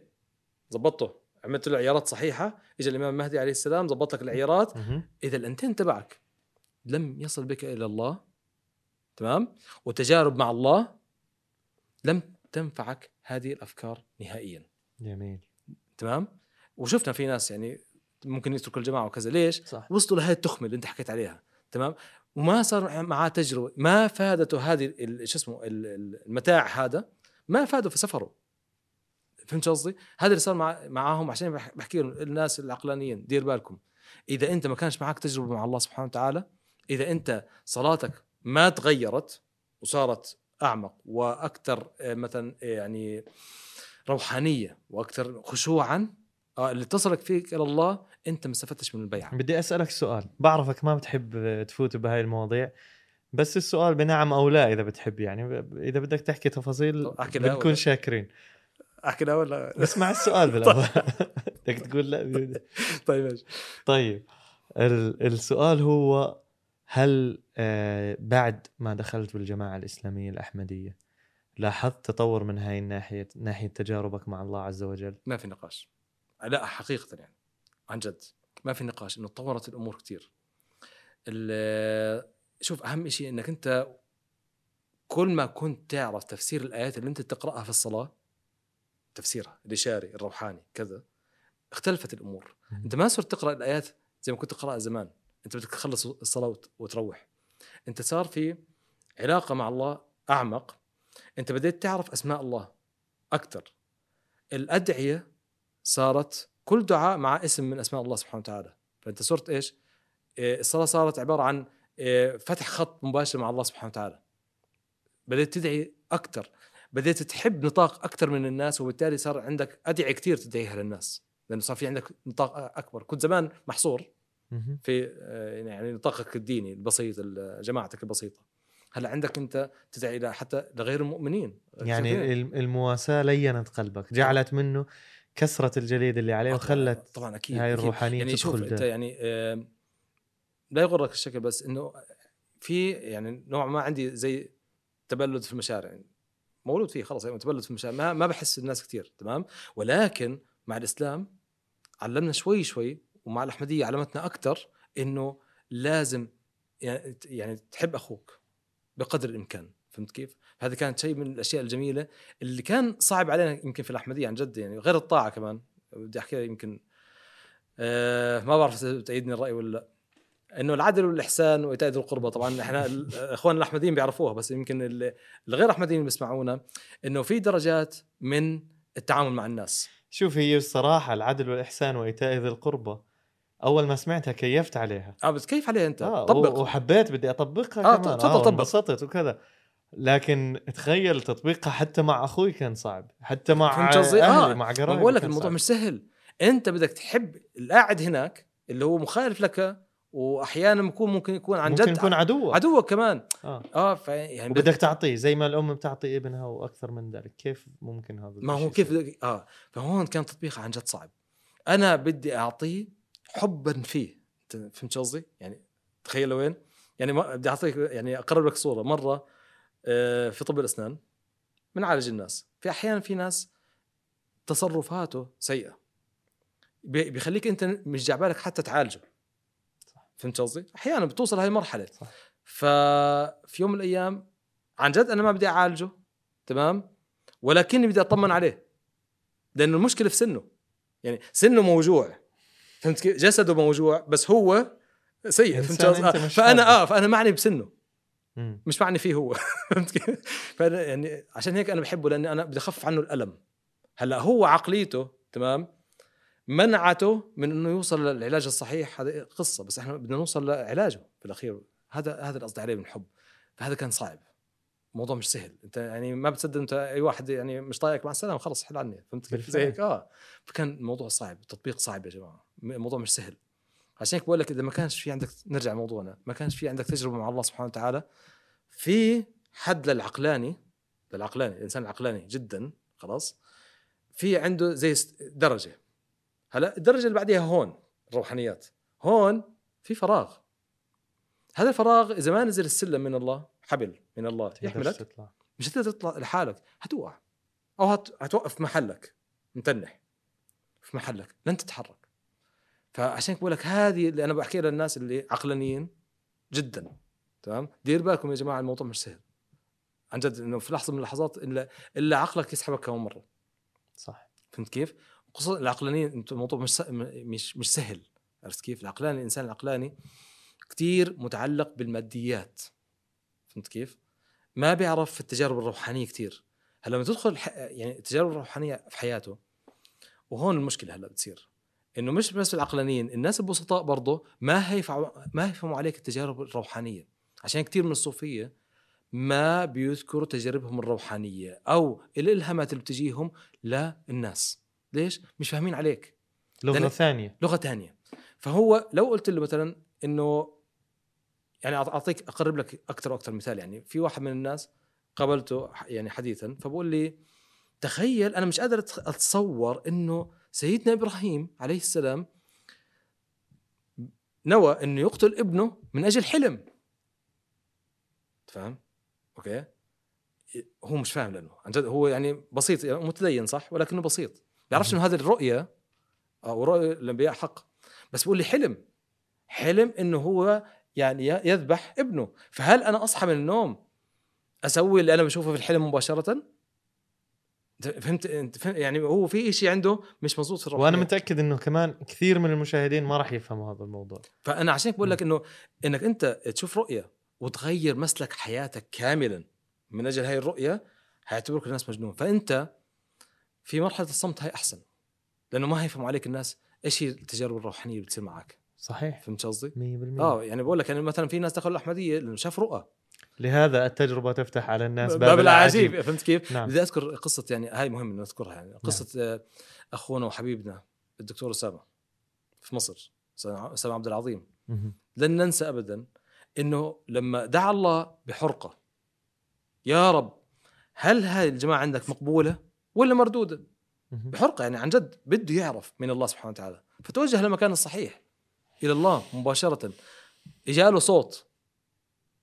زبطته عملت له عيارات صحيحة، إجا الإمام المهدي عليه السلام زبط لك العيارات. إذا الأنتين تبعك لم يصل بك إلى الله، تمام، وتجارب مع الله لم تنفعك هذه الأفكار نهائيا. جميل. تمام. وشفنا في ناس يعني ممكن يتركوا الجماعة وكذا، ليش؟ صح. وصلوا لهذه التخمة اللي أنت حكيت عليها، تمام، وما صار معاه تجربة، ما فادته هذه شو اسمه المتاع هذا، ما فاده في سفره. فهمت قصدي؟ هذا اللي صار مع معاهم. عشان بحكي الناس العقلانيين دير بالكم، إذا أنت ما كانش معك تجربة مع الله سبحانه وتعالى، إذا أنت صلاتك ما تغيرت وصارت أعمق وأكثر مثلا يعني روحانية وأكثر خشوعا اللي تصلك فيك إلى الله، أنت ما استفدتش من البيعة. بدي أسألك سؤال، بعرفك ما بتحب تفوت بهاي المواضيع، بس السؤال بنعم أو لا إذا بتحب، يعني إذا بدك تحكي تفاصيل بنكون شاكرين. أحكي لا ولا اسمع السؤال بالأول. بدك تقول لا. طيب ماشي. طيب السؤال هو هل بعد ما دخلت بالجماعة الإسلامية الأحمدية لاحظت تطور من هاي الناحية، ناحية تجاربك مع الله عز وجل؟ ما في نقاش، لا حقيقة يعني عن جد ما في نقاش إنه تطورت الأمور كتير. شوف أهم شيء إنك أنت كل ما كنت تعرف تفسير الآيات اللي أنت تقرأها في الصلاة، تفسيرها الإشاري الروحاني كذا، اختلفت الأمور. أنت ما صرت تقرأ الآيات زي ما كنت تقرأها زمان، أنت بدك تخلص الصلاة وتروح. أنت صار في علاقة مع الله أعمق، أنت بدأت تعرف أسماء الله أكثر. الأدعية صارت كل دعاء مع اسم من أسماء الله سبحانه وتعالى، فأنت صرت إيش؟ الصلاة صارت عبارة عن فتح خط مباشر مع الله سبحانه وتعالى. بدأت تدعي أكثر، بدأت تحب نطاق أكثر من الناس، وبالتالي صار عندك أدعية كتير تدعيها للناس، لأنه صار في عندك نطاق أكبر. كنت زمان محصور في يعني نطاقك الديني البسيط، جماعتك البسيطة. هلا عندك أنت تدعي إلى حتى لغير المؤمنين، يعني المواساة لينت قلبك، جعلت منه كسرة الجليد اللي عليه، وخلت طبعا أكيد هاي الروحانية يعني تدخل. شوف أنت يعني آه لا يغرك الشكل، بس إنه في يعني نوع ما عندي زي تبلد في المشارع، يعني مولود فيه خلاص، يعني تبلد في المشارع، ما ما بحس الناس كتير تمام. ولكن مع الإسلام علمنا شوي شوي، ومع الأحمدية علمتنا أكتر إنه لازم يعني يعني تحب أخوك بقدر الإمكان. فهمت كيف؟ هذا كان شيء من الأشياء الجميلة اللي كان صعب علينا يمكن في الأحمدية عن جد، يعني غير الطاعة كمان بدي أحكيها يمكن آه ما بعرف تعيدني الرأي ولا لا، إنه العدل والإحسان وإيتاء ذي القربى. طبعاً إحنا إخوان الأحمديين بيعرفوها، بس يمكن الغير أحمديين بيسمعونا إنه في درجات من التعامل مع الناس. شوف هي الصراحة العدل والإحسان وإيتاء ذي القربى أول ما سمعتها كيفت عليها. آه بس كيف عليها أنت؟ آه طبق. وحبيت بدي أطبقها آه كمان. آه وانبسطت وكذا. لكن تخيل تطبيقها حتى مع أخوي كان صعب، حتى مع أهلي آه. مع قرايبي. بقول لك الموضوع مش سهل. أنت بدك تحب القاعد هناك اللي هو مخالف لك، واحيانا ممكن ممكن يكون عن جد ممكن يكون عدوك عدوك كمان اه, آه ف يعني بدك تعطيه زي ما الام بتعطي ابنها واكثر من ذلك. كيف ممكن هذا؟ ما هو كيف بدك اه فهون كان تطبيقه عن جد صعب. انا بدي اعطيه حبا فيه، انت فهمت قصدي؟ يعني تخيل وين يعني بدي اعطيك، يعني اقرب لك صوره. مره آه في طب الاسنان بنعالج الناس، في احيانا في ناس تصرفاته سيئه بيخليك انت مش جعبالك حتى تعالجه. فهمت قصدي؟ أحياناً بتوصل هاي المرحلة. ففي يوم من الأيام عن جد أنا ما بدي أعالجه تمام، ولكني بدي أطمن عليه، لأنه المشكلة في سنه، يعني سنه موجوع. فهمت كيف؟ جسده موجوع بس هو سيء. فهمت قصدي؟ فأنا آه فأنا معني بسنه مم. مش معني فيه هو. فهمت كيف؟ فأنا يعني عشان هيك أنا بحبه، لأني أنا بدي أخفف عنه الألم. هلأ هو عقليته تمام منعته من انه يوصل للعلاج الصحيح، هذا قصه، بس احنا بدنا نوصل لعلاجه في الاخير. هذا هذا القصد عليه من حب. فهذا كان صعب، الموضوع مش سهل. انت يعني ما بتصدق انت اي واحد يعني مش طايقك مع السلامه خلص حل عني. فهمت كيف زي هيك اه فكان الموضوع صعب، التطبيق صعب يا جماعه، الموضوع مش سهل. عشان هيك بقول لك اذا ما كانش في عندك، نرجع لموضوعنا، ما كانش في عندك تجربه مع الله سبحانه وتعالى في حد للعقلاني للعقلاني الانسان العقلاني جدا خلاص في عنده زي درجه. هلا الدرجة اللي بعديها هون الروحانيات، هون في فراغ. هذا الفراغ إذا ما نزل السلم من الله، حبل من الله يحملك، مش هتقدر تطلع لحالك، هتوقع أو هتوقف في محلك متنح في محلك، لن تتحرك. فعشان بقول لك هذه اللي أنا بحكيها للناس اللي عقلانيين جدا تمام، دير بالكم يا جماعة الموضوع مش سهل عن جد، إنه في لحظة من اللحظات إلا إلا عقلك يسحبك كم مرة. صح. فهمت كيف؟ خصوصا العقلانيين الموضوع مش مش مش سهل. عرفت كيف؟ العقلاني الانسان العقلاني كتير متعلق بالماديات. فهمت كيف؟ ما بيعرف في التجارب الروحانيه كتير. هلا لما تدخل يعني التجارب الروحانيه في حياته، وهون المشكله هلا بتصير انه مش بس العقلانيين، الناس البسطاء برضه ما هيفهموا ما هيفهموا عليك التجارب الروحانيه. عشان كتير من الصوفيه ما بيذكروا تجاربهم الروحانيه او الالهامات اللي بتجيهم للناس. ليش؟ مش فاهمين عليك، لغة ثانية لغة ثانية. فهو لو قلت له مثلا انه يعني اعطيك اقرب لك اكثر واكثر مثال. يعني في واحد من الناس قابلته يعني حديثا، فبقول لي تخيل انا مش قادر اتصور انه سيدنا ابراهيم عليه السلام نوى انه يقتل ابنه من اجل حلم. تفهم؟ اوكي، هو مش فاهم لانه عن جد هو يعني بسيط، يعني متدين صح ولكنه بسيط، بيعرفش انه هذه الرؤيه او رؤيه الانبياء حق. بس بيقول لي حلم، حلم انه هو يعني يذبح ابنه، فهل انا اصحى من النوم اسوي اللي انا بشوفه في الحلم مباشره؟ فهمت انت؟ يعني هو في شيء عنده مش مزبوط في الرؤيه، وانا متاكد انه كمان كثير من المشاهدين ما راح يفهموا هذا الموضوع. فانا عشان بقول لك انه انك انت تشوف رؤيه وتغير مسلك حياتك كاملا من اجل هاي الرؤيه، هيعتبرك الناس مجنون. فانت في مرحله الصمت هاي احسن، لانه ما هيفهموا عليك الناس ايش هي التجارب الروحانيه اللي بتصير معك. صحيح، فهمت قصدي؟ مية بالمية. اه يعني بقول لك يعني مثلا في ناس دخلوا الاحمديه لانه شاف رؤى. لهذا التجربه تفتح على الناس باب, باب العجيب. العجيب، فهمت كيف؟ نعم. بدي اذكر قصه، يعني هاي مهم انه نذكرها، يعني قصه نعم. اخونا وحبيبنا الدكتور اسامه في مصر، اسامه عبد العظيم، مه. لن ننسى ابدا انه لما دعا الله بحرقه، يا رب هل هاي الجماعه عندك مقبوله ولا مردوده؟ بحرقه يعني عن جد بده يعرف من الله سبحانه وتعالى، فتوجه لمكان الصحيح الى الله مباشره. اجاله صوت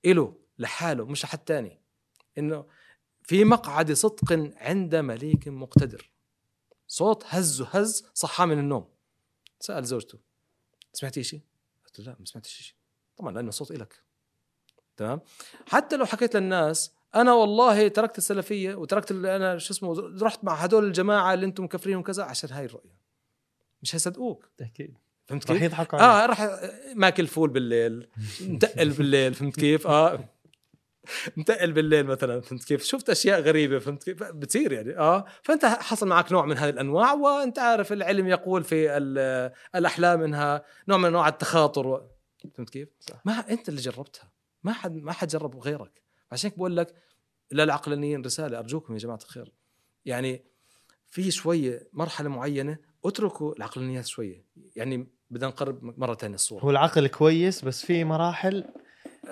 اله لحاله مش لحد تاني، انه في مقعد صدق عند مليك مقتدر. صوت هزه هز، صحى من النوم، سأل زوجته سمعتي شيء؟ قالت له لا ما سمعتش شيء. طبعا لانه صوت إلك، تمام. حتى لو حكيت للناس انا والله تركت السلفيه وتركت انا شو اسمه رحت مع هدول الجماعه اللي انتم مكفرينهم كذا عشان هاي الرؤيه، مش هيصدقوك اكيد. فهمت كيف؟ راح يضحكوا عليك. اه راح ماكل فول بالليل، متقل بالليل، فهمت كيف؟ اه متقل بالليل مثلا، فهمت كيف؟ شفت اشياء غريبه، فهمت كيف؟ بتصير يعني اه فانت حصل معك نوع من هذه الانواع، وانت عارف العلم يقول في الاحلام انها نوع من انواع التخاطر، فهمت كيف؟ صح. ما انت اللي جربتها، ما حد ما حد جرب غيرك. عشان هيك بقول لك للعقلانيين رساله، ارجوكم يا جماعه الخير، يعني في شويه مرحله معينه اتركوا العقلانيات شويه. يعني بدنا نقرب مره ثانيه الصوره، هو العقل كويس بس في مراحل.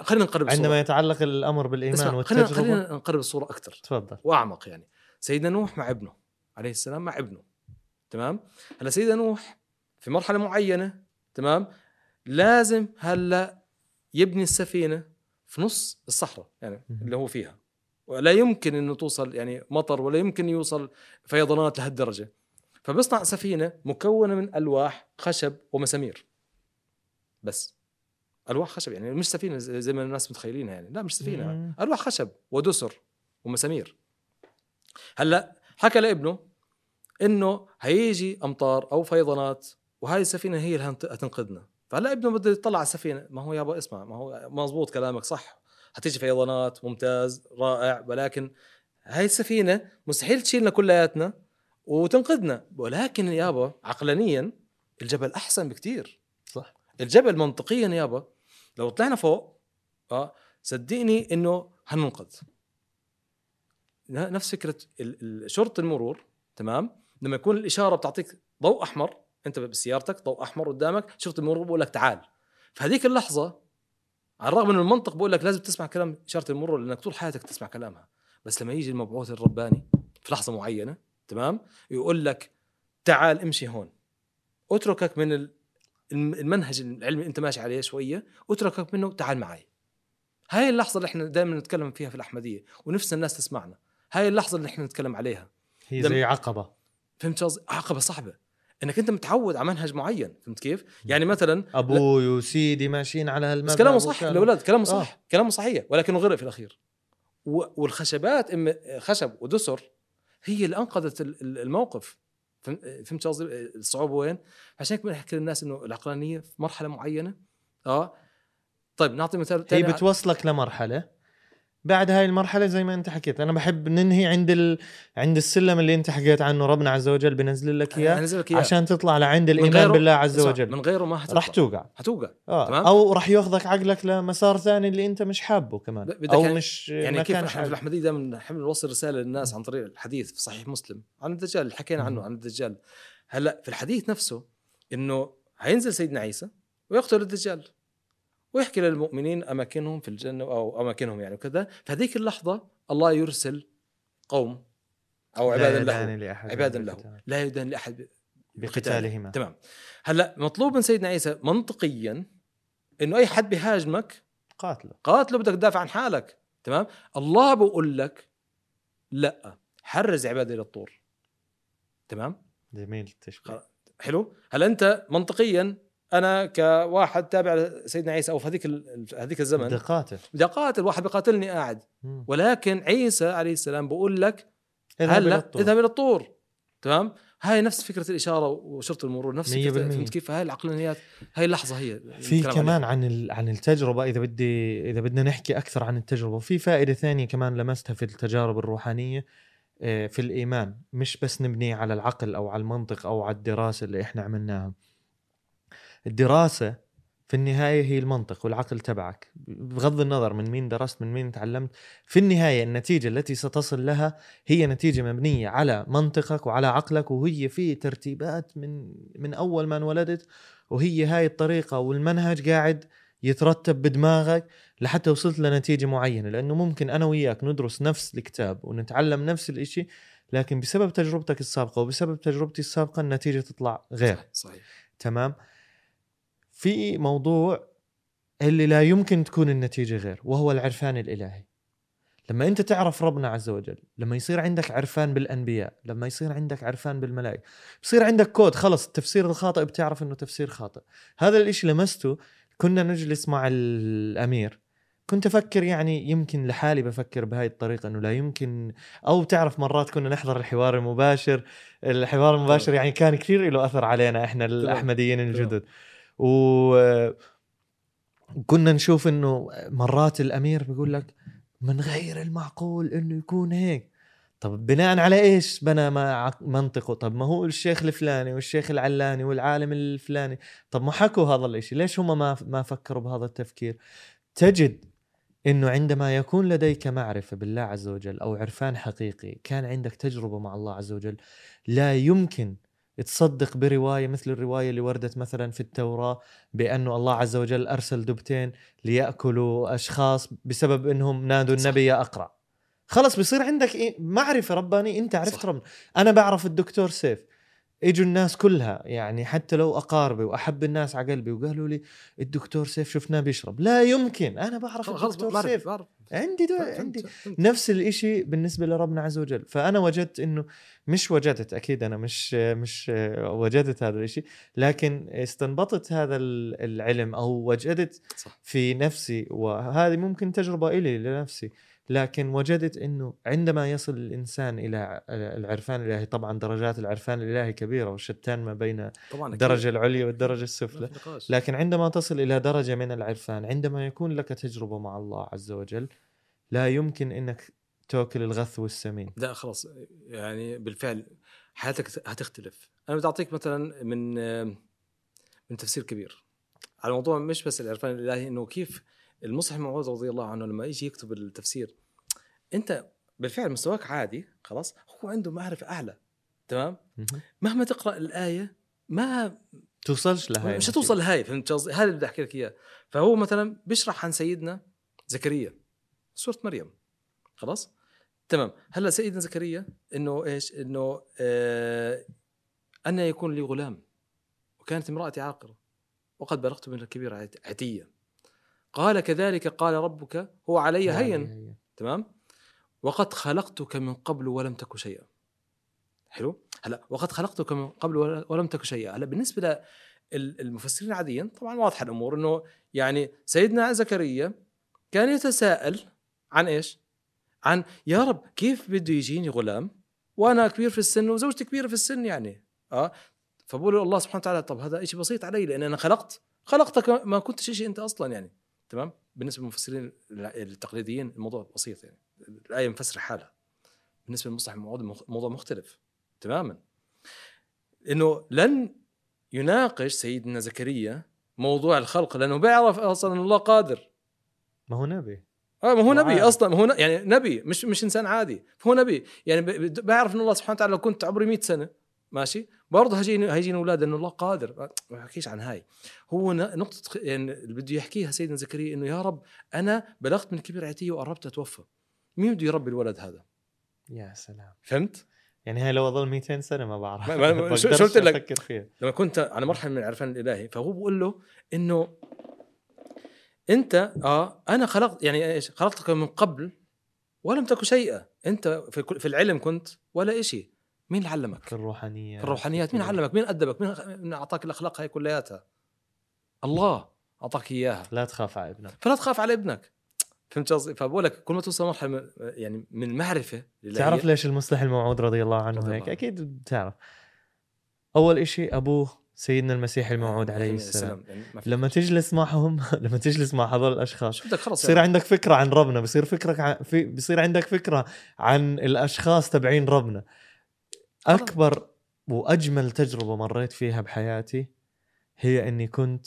خلينا نقرب الصورة عندما يتعلق الأمر بالإيمان والتجربة. خلينا نقرب الصورة أكتر، تفضل. وأعمق. يعني سيدنا نوح مع ابنه عليه السلام، مع ابنه، تمام. هلا سيدنا نوح في مرحلة معينة، تمام، لازم هلا يبني السفينة في نص الصحراء يعني اللي هو فيها، ولا يمكن إنه توصل يعني مطر، ولا يمكن يوصل فيضانات لهالدرجة. فبصنع سفينة مكونة من ألواح خشب ومسامير بس. ألواح خشب، يعني مش سفينة زي ما الناس متخيلينها، يعني لا مش سفينة مم. ألواح خشب ودسر ومسامير. هلأ حكى لابنه إنه هيجي أمطار أو فيضانات وهاي السفينة هي اللي هتنقذنا. فهلأ ابنه بده يطلع على السفينة، ما هو يابا اسمع، ما هو مزبوط كلامك صح، هتيجي فيضانات، ممتاز رائع، ولكن هاي السفينة مستحيل تشيلنا كلياتنا وتنقذنا. ولكن يابا عقلانيا الجبل أحسن بكتير، صح؟ الجبل منطقيا يابا لو طلعنا فوق اه صدقني انه هننقذ. نفس فكره شرطه المرور، تمام، لما يكون الاشاره بتعطيك ضوء احمر، انت بسيارتك ضوء احمر قدامك، شرطه المرور بقول لك تعال. فهذيك اللحظه على الرغم من المنطق بقول لك لازم تسمع كلام اشاره المرور لانك طول حياتك تسمع كلامها، بس لما يجي المبعوث الرباني في لحظه معينه، تمام، يقول لك تعال امشي هون، اتركك من ال المنهج العلمي انت ماشي عليه شويه، اتركك منه تعال معي. هاي اللحظه اللي احنا دائما نتكلم فيها في الاحمديه ونفس الناس تسمعنا، هاي اللحظه اللي احنا نتكلم عليها هي زي عقبه. فهمت قصدي؟ عقبه صعبه انك انت متعود على منهج معين، فهمت كيف؟ يعني مثلا ابوي وسيدي ماشيين على هالمبنى، كلامه صح الاولاد، كلامه صح، كلامه صحيح، ولكنه غرق في الاخير. والخشبات خشب ودسر هي اللي انقذت الموقف. فهمت قصدي الصعوبه وين؟ عشان هيك بنحكي للناس انه العقلانيه في مرحله معينه. اه طيب نعطي مثال ثاني، هي بتوصلك لمرحله، بعد هاي المرحله زي ما انت حكيت، انا بحب ننهي عند ال... عند السلم اللي انت حكيت عنه، ربنا عز وجل بنزل لك اياه عشان تطلع لعند الايمان بالله عز وجل، من غيره ما راح توقع، هتوقع آه. او راح ياخذك عقلك لمسار ثاني اللي انت مش حابه كمان، او يعني مش يعني كيف. احنا في الاحمديه دائما نحاول نوصل رساله للناس عن طريق الحديث في صحيح مسلم عن الدجال اللي حكينا عنه، عن الدجال. هلا في الحديث نفسه انه هينزل سيدنا عيسى ويقتل الدجال، ويحكي للمؤمنين أماكنهم في الجنة أو أماكنهم يعني وكذا. فهذيك اللحظة الله يرسل قوم أو عبادا له عبادا له لا يدان لأحد بقتالهما. تمام. هلأ مطلوب من سيدنا عيسى منطقيا إنه أي حد بيهاجمك قاتله قاتله، بدك تدافع عن حالك. تمام. الله بقول لك لا، حرز عبادي للطور. تمام. جميل التشبيه. حلو. هل أنت منطقيا أنا كواحد تابع سيدنا عيسى أو في هذيك هذيك الزمن بدي قاتل بدي قاتل واحد بيقاتلني قاعد مم. ولكن عيسى عليه السلام بقول لك هلا اذهب إلى الطور. تمام. هاي نفس فكرة الإشارة وشرط المرور نفس فكرة كيف. هاي العقلانيات، هاي اللحظة هي في كمان عن عن التجربة. إذا بدي إذا بدنا نحكي أكثر عن التجربة، وفي فائدة ثانية كمان لمستها في التجارب الروحانية في الإيمان، مش بس نبني على العقل أو على المنطق أو على الدراسة اللي إحنا عملناها. الدراسة في النهاية هي المنطق والعقل تبعك، بغض النظر من مين درست من مين تعلمت. في النهاية النتيجة التي ستصل لها هي نتيجة مبنية على منطقك وعلى عقلك، وهي في ترتيبات من من أول ما انولدت، وهي هاي الطريقة والمنهج قاعد يترتب بدماغك لحتى وصلت لنتيجة معينة. لأنه ممكن أنا وياك ندرس نفس الكتاب ونتعلم نفس الإشي، لكن بسبب تجربتك السابقة وبسبب تجربتي السابقة النتيجة تطلع غير. صحيح. تمام. في موضوع اللي لا يمكن تكون النتيجة غير، وهو العرفان الإلهي. لما أنت تعرف ربنا عز وجل، لما يصير عندك عرفان بالأنبياء، لما يصير عندك عرفان بالملائكة، بصير عندك كود خلص. التفسير الخاطئ بتعرف أنه تفسير خاطئ. هذا الإشي لمسته. كنا نجلس مع الأمير، كنت أفكر يعني يمكن لحالي بفكر بهاي الطريقة أنه لا يمكن، أو تعرف مرات كنا نحضر الحوار المباشر. الحوار المباشر يعني كان كثير له أثر علينا إحنا الأحمديين الجدد. وكنا نشوف انه مرات الامير بيقول لك من غير المعقول انه يكون هيك. طب بناء على ايش بنى منطقه؟ طب ما هو الشيخ الفلاني والشيخ العلاني والعالم الفلاني، طب ما حكوا هذا الاشي، ليش هم ما ما فكروا بهذا التفكير؟ تجد انه عندما يكون لديك معرفة بالله عز وجل او عرفان حقيقي، كان عندك تجربة مع الله عز وجل، لا يمكن تصدق برواية مثل الرواية اللي وردت مثلا في التوراة بأنه الله عز وجل أرسل دبتين ليأكلوا أشخاص بسبب أنهم نادوا النبي يا أقرأ. خلص بصير عندك معرفة رباني، أنت عرفت ربنا. أنا بعرف الدكتور سيف، إجوا الناس كلها يعني حتى لو أقاربي وأحب الناس على قلبي وقالوا لي الدكتور سيف شفناه بيشرب، لا يمكن. أنا بعرف الدكتور بعرف سيف بعرف. عندي دو... عندي نفس الإشي بالنسبة لربنا عز وجل. فأنا وجدت إنه مش وجدت أكيد أنا مش مش وجدت هذا الإشي، لكن استنبطت هذا العلم أو وجدت صح. في نفسي، وهذه ممكن تجربة إلي لنفسي، لكن وجدت أنه عندما يصل الإنسان إلى العرفان الإلهي، طبعا درجات العرفان الإلهي كبيرة والشتان ما بين الدرجة العليا والدرجة السفلى، لكن عندما تصل إلى درجة من العرفان، عندما يكون لك تجربة مع الله عز وجل، لا يمكن أنك تأكل الغث والسمين. لا خلاص يعني بالفعل حياتك هتختلف. أنا بدي أعطيك مثلا من من تفسير كبير على موضوع مش بس العرفان الإلهي، أنه كيف المصحف الموعود رضي الله عنه لما يجي يكتب التفسير، انت بالفعل مستواك عادي خلاص، هو عنده معرفة اعلى. تمام. مهما تقرا الايه ما توصلش لهاي، مش هتوصل لهاي. فهمت قصدي؟ هذا اللي بدي احكي لك اياه. فهو مثلا بيشرح عن سيدنا زكريا سورة مريم. خلاص تمام. هلا سيدنا زكريا انه ايش، انه آه ان يكون لي غلام وكانت امرأتي عاقرة وقد بلغت من الكبير عتية. قال كذلك قال ربك هو علي هين. تمام. وقد خلقتك من قبل ولم تك شيئا. حلو. هلا وقد خلقتك من قبل ولم تك شيئا. هلا بالنسبه للمفسرين العاديين طبعا واضحه الامور، انه يعني سيدنا زكريا كان يتساءل عن ايش، عن يا رب كيف بده يجيني غلام وانا كبير في السن وزوجتي كبيره في السن يعني اه فبقول الله سبحانه وتعالى طب هذا شيء بسيط علي، لان انا خلقت خلقتك ما كنتش شيء انت اصلا يعني. تمام. بالنسبه للمفسرين التقليديين الموضوع بسيط يعني، الايه مفسره حالها. بالنسبه للمصحف الموعود الموضوع مختلف تماما، انه لن يناقش سيدنا زكريا موضوع الخلق، لانه بيعرف اصلا الله قادر. ما هو نبي اه ما هو نبي اصلا، ما هو يعني نبي مش مش انسان عادي، هو نبي يعني بيعرف ان الله سبحانه وتعالى لو كنت عمري مئة سنة ماشي برضه هيجين هيجين اولاد انه الله قادر، ما يحكيش عن هاي. هو نقطه يعني اللي بده يحكيها سيدنا زكريا انه يا رب انا بلغت من كبر عتيه وقربت اتوفى، مين بده يربي الولد هذا؟ يا سلام، فهمت؟ يعني هاي لو ظل مئتين سنه ما بعرف ما ما شو قلت لك فيها. لما كنت على مرحله من العرفان الالهي فهو بقول له انه انت اه انا خلقت يعني ايش خلقتك من قبل ولم تكن شيئا، انت في في العلم كنت ولا شيء، مين اللي علمك؟ في الروحانيات في الروحانيات مين علمك؟ مين أدبك؟ مين أعطاك الأخلاق هاي كلياتها؟ الله أعطاك إياها. لا تخاف على ابنك فلا تخاف على ابنك. فهمت قصدي؟ فبقول لك كل ما توصل مرحلة يعني من معرفة. تعرف ليش المصلح الموعود رضي الله عنه رضي هيك؟ الله. أكيد بتعرف. أول إشي أبوه سيدنا المسيح الموعود عليه السلام، يعني لما تجلس معهم لما تجلس مع هذول الاشخاص بصير يعني. عندك فكره عن ربنا، بصير فكرك عن... بصير عندك فكره عن الاشخاص تبعين ربنا. اكبر واجمل تجربه مريت فيها بحياتي هي اني كنت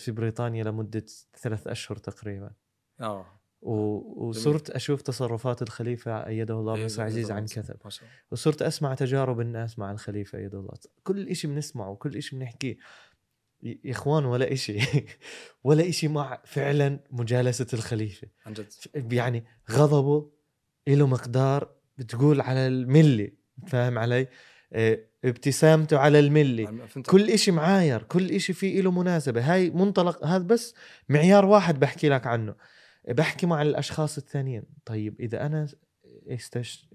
في بريطانيا لمده ثلاث اشهر تقريبا اه وصرت اشوف تصرفات الخليفه ايده الله موسى عزيز عن كثب، وصرت اسمع تجارب الناس مع الخليفه ايده الله. كل إشي بنسمعه وكل إشي بنحكيه يا اخوان ولا إشي ولا إشي مع فعلا مجالسه الخليفه عن جد. يعني غضبه له مقدار بتقول على الملي، فاهم علي؟ ابتسامته على الملي، كل إشي معاير، كل إشي فيه له مناسبة. هاي منطلق، هذا بس معيار واحد بحكي لك عنه. بحكي مع الأشخاص الثانيين، طيب إذا أنا استش...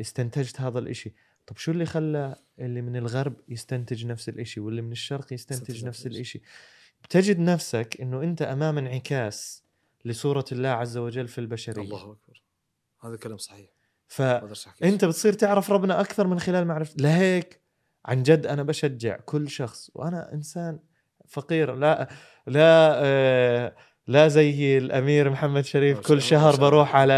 استنتجت هذا الإشي، طب شو اللي خلى اللي من الغرب يستنتج نفس الإشي واللي من الشرق يستنتج نفس الإشي؟ بتجد نفسك إنه أنت أمام انعكاس لصورة الله عز وجل في البشرية. الله أكبر، هذا كلام صحيح. فأنت بتصير تعرف ربنا أكثر من خلال معرفة. لهيك عن جد أنا بشجع كل شخص، وأنا إنسان فقير، لا لا لا زي الأمير محمد شريف كل شهر بروح على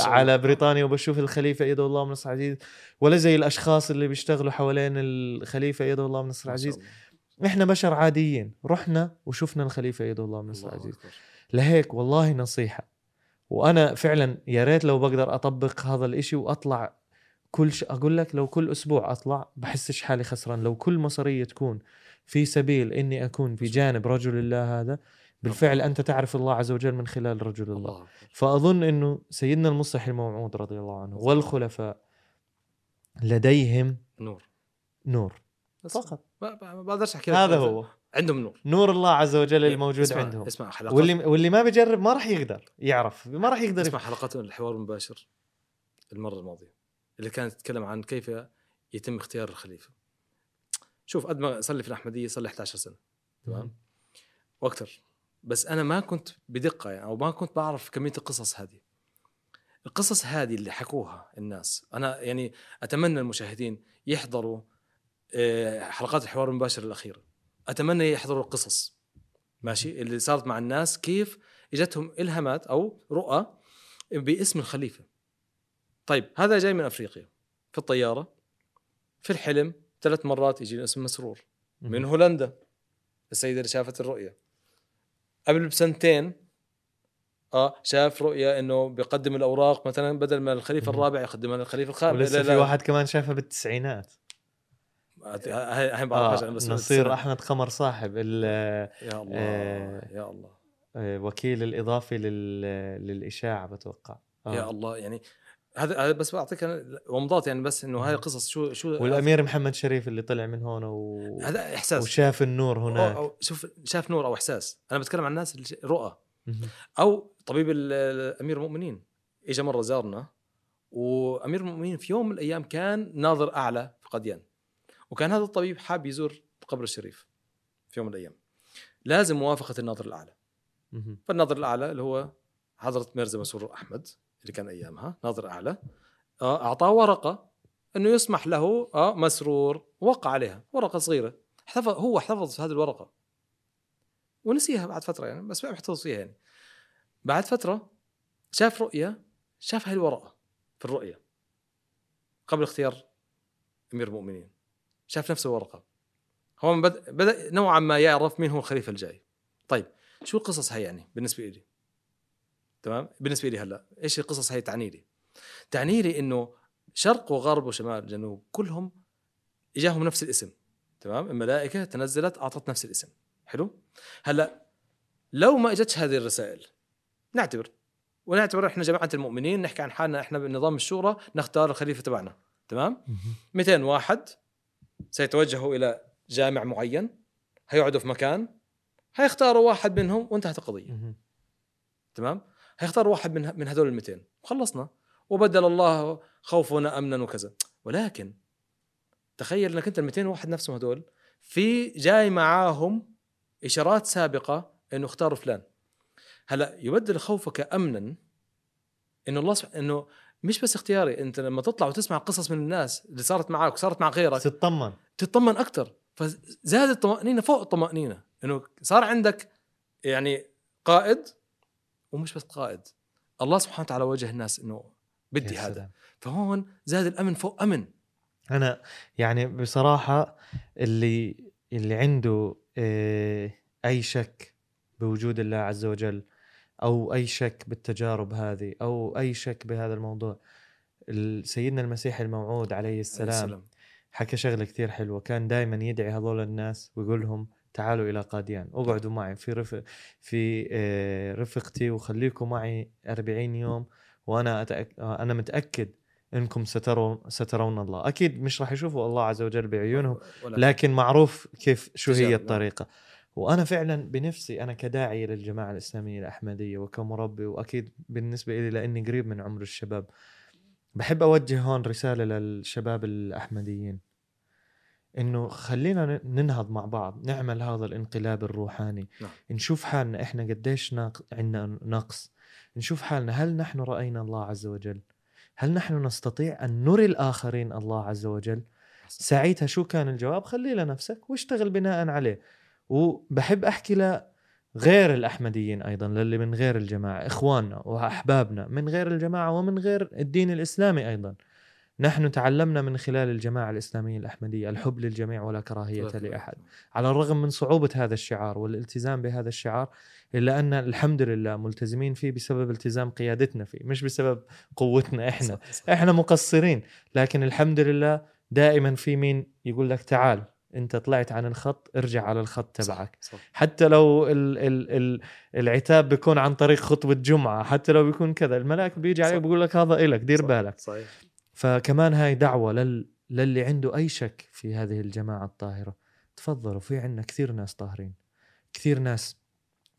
على بريطانيا وبشوف الخليفة أيده الله ونصر عزيز، ولا زي الأشخاص اللي بيشتغلوا حوالين الخليفة أيده الله ونصر عزيز. إحنا بشر عاديين، رحنا وشوفنا الخليفة أيده الله ونصر عزيز. لهيك والله نصيحة، وأنا فعلا يا ريت لو بقدر أطبق هذا الإشي وأطلع كل ش... أقول لك لو كل أسبوع أطلع بحسش حالي خسران. لو كل مصرية تكون في سبيل إني أكون في جانب رجل الله، هذا بالفعل أنت تعرف الله عز وجل من خلال رجل الله. فأظن أنه سيدنا المصلح الموعود رضي الله عنه والخلفاء لديهم نور نور فقط، ما بقدرش أحكي هذا فقط. هو عندهم نور، نور الله عز وجل الموجود اسمع عندهم. اسمع حلقات، واللي واللي ما بيجرب ما راح يقدر يعرف، ما راح يقدر. اسمع حلقات الحوار المباشر المرة الماضية اللي كانت تتكلم عن كيف يتم اختيار الخليفة. شوف قد ما صلي في الأحمدية صلي إحدى عشرة سنة تمام وأكثر، بس أنا ما كنت بدقة يعني أو ما كنت بعرف كمية القصص هذه القصص هذه اللي حكوها الناس. أنا يعني أتمنى المشاهدين يحضروا حلقات الحوار المباشر الأخيرة، أتمنى يحضروا القصص ماشي اللي صارت مع الناس، كيف إجتهم إلهامات أو رؤى باسم الخليفة. طيب هذا جاي من أفريقيا في الطيارة، في الحلم ثلاث مرات يجي اسم مسرور. من هولندا السيدة اللي شافت الرؤية قبل بسنتين آه شاف رؤية إنه بيقدم الأوراق مثلا بدل ما الخليفة الرابع يقدمها للخليفة الخامس. ولسه في واحد كمان شافها بالتسعينات آه نصير أحمد قمر صاحب يا الله آه يا الله آه وكيل الإضافي للإشاعة بتوقع آه يا الله. يعني هذا بس بعطيك ومضات يعني بس إنه هاي قصص شو شو والأمير محمد شريف اللي طلع من هون و... هذا إحساس وشاف النور هناك أو, أو شوف شاف نور أو إحساس. أنا بتكلم عن الناس اللي رؤى أو طبيب الأمير المؤمنين إجا مرة زارنا، وأمير المؤمنين في يوم من الأيام كان ناظر أعلى في قديان، وكان هذا الطبيب حاب يزور قبر الشريف في يوم من الأيام، لازم موافقة الناظر الأعلى. فالناظر الأعلى اللي هو حضرة ميرزا مسرور أحمد اللي كان أيامها ناظر أعلى، أعطاه ورقة أنه يسمح له مسرور، وقع عليها ورقة صغيرة، هو احتفظ في هذه الورقة ونسيها بعد فترة يعني، بس ما احتفظ فيها يعني. بعد فترة شاف رؤية، شاف هاي الورقة في الرؤية قبل اختيار أمير المؤمنين، شاف نفس الورقة، هو بدأ, بدأ نوعا ما يعرف مين هو الخليفة الجاي. طيب شو القصص هاي يعني بالنسبة لي؟ تمام بالنسبة لي هلأ إيش القصص هاي تعني لي؟ تعني لي إنه شرق وغرب وشمال جنوب كلهم اجاهم نفس الاسم، تمام؟ الملائكه تنزلت اعطت نفس الاسم. حلو. هلا لو ما اجتش هذه الرسائل نعتبر، ونعتبر احنا جماعه المؤمنين نحكي عن حالنا احنا بنظام الشورى، نختار الخليفه تبعنا، تمام؟ مئتين واحد سيتوجهوا الى جامع معين، هيقعدوا في مكان، هيختاروا واحد منهم وانتهت القضيه. تمام؟ هيختاروا واحد من من هذول المئتين وخلصنا، وبدل الله خوفنا امنا وكذا. ولكن تخيل انك انت المئتين واحد نفسهم هذول في جاي معاهم اشارات سابقه انه اختاروا فلان. هلا يبدل خوفك امنا، انه الله سبحانه، انه مش بس اختياري، انت لما تطلع وتسمع قصص من الناس اللي صارت معك وصارت مع غيرك تتطمن، تتطمن اكثر. فزاد الطمانينه فوق الطمانينه، انه صار عندك يعني قائد، ومش بس قائد، الله سبحانه وتعالى وجه الناس انه بدي هذا، فهون زاد الامن فوق امن. انا يعني بصراحه اللي اللي عنده اي شك بوجود الله عز وجل، او اي شك بالتجارب هذه، او اي شك بهذا الموضوع، سيدنا المسيح الموعود عليه السلام, السلام. حكى شغله كثير حلوه، كان دائما يدعي هذول الناس ويقول لهم تعالوا إلى قاديان، اقعدوا معي في رفق في رفقتي، وخليكم معي أربعين يوم، وأنا أتأك... أنا متأكد إنكم سترون سترون الله. أكيد مش راح يشوفوا الله عز وجل بعيونهم، لكن معروف كيف شو هي الطريقة. وأنا فعلا بنفسي، أنا كداعي للجماعة الإسلامية الأحمدية وكمربي، وأكيد بالنسبة إلي لأني قريب من عمر الشباب، بحب أوجه هون رسالة للشباب الأحمديين، إنه خلينا ننهض مع بعض، نعمل هذا الانقلاب الروحاني. نعم. نشوف حالنا إحنا قديش ناق... عندنا نقص، نشوف حالنا، هل نحن رأينا الله عز وجل؟ هل نحن نستطيع أن نري الآخرين الله عز وجل؟ ساعتها شو كان الجواب؟ خلي لنفسك واشتغل بناء عليه. وبحب أحكي لغير الأحمديين أيضا، للي من غير الجماعة، إخواننا وأحبابنا من غير الجماعة ومن غير الدين الإسلامي أيضا، نحن تعلمنا من خلال الجماعة الإسلامية الأحمدية الحب للجميع ولا كراهية لأحد. على الرغم من صعوبة هذا الشعار والالتزام بهذا الشعار، إلا أن الحمد لله ملتزمين فيه بسبب التزام قيادتنا فيه، مش بسبب قوتنا إحنا، إحنا مقصرين، لكن الحمد لله دائما في مين يقول لك تعال أنت طلعت عن الخط، ارجع على الخط تبعك. صح. صح. حتى لو ال ال ال العتاب بيكون عن طريق خطبة جمعة، حتى لو بيكون كذا، الملاك بيجي عليك بيقول لك هذا إلك، دير بالك. صحيح. فكمان هاي دعوة لل... للي عنده أي شك في هذه الجماعة الطاهرة، تفضلوا، في عنا كثير ناس طاهرين، كثير ناس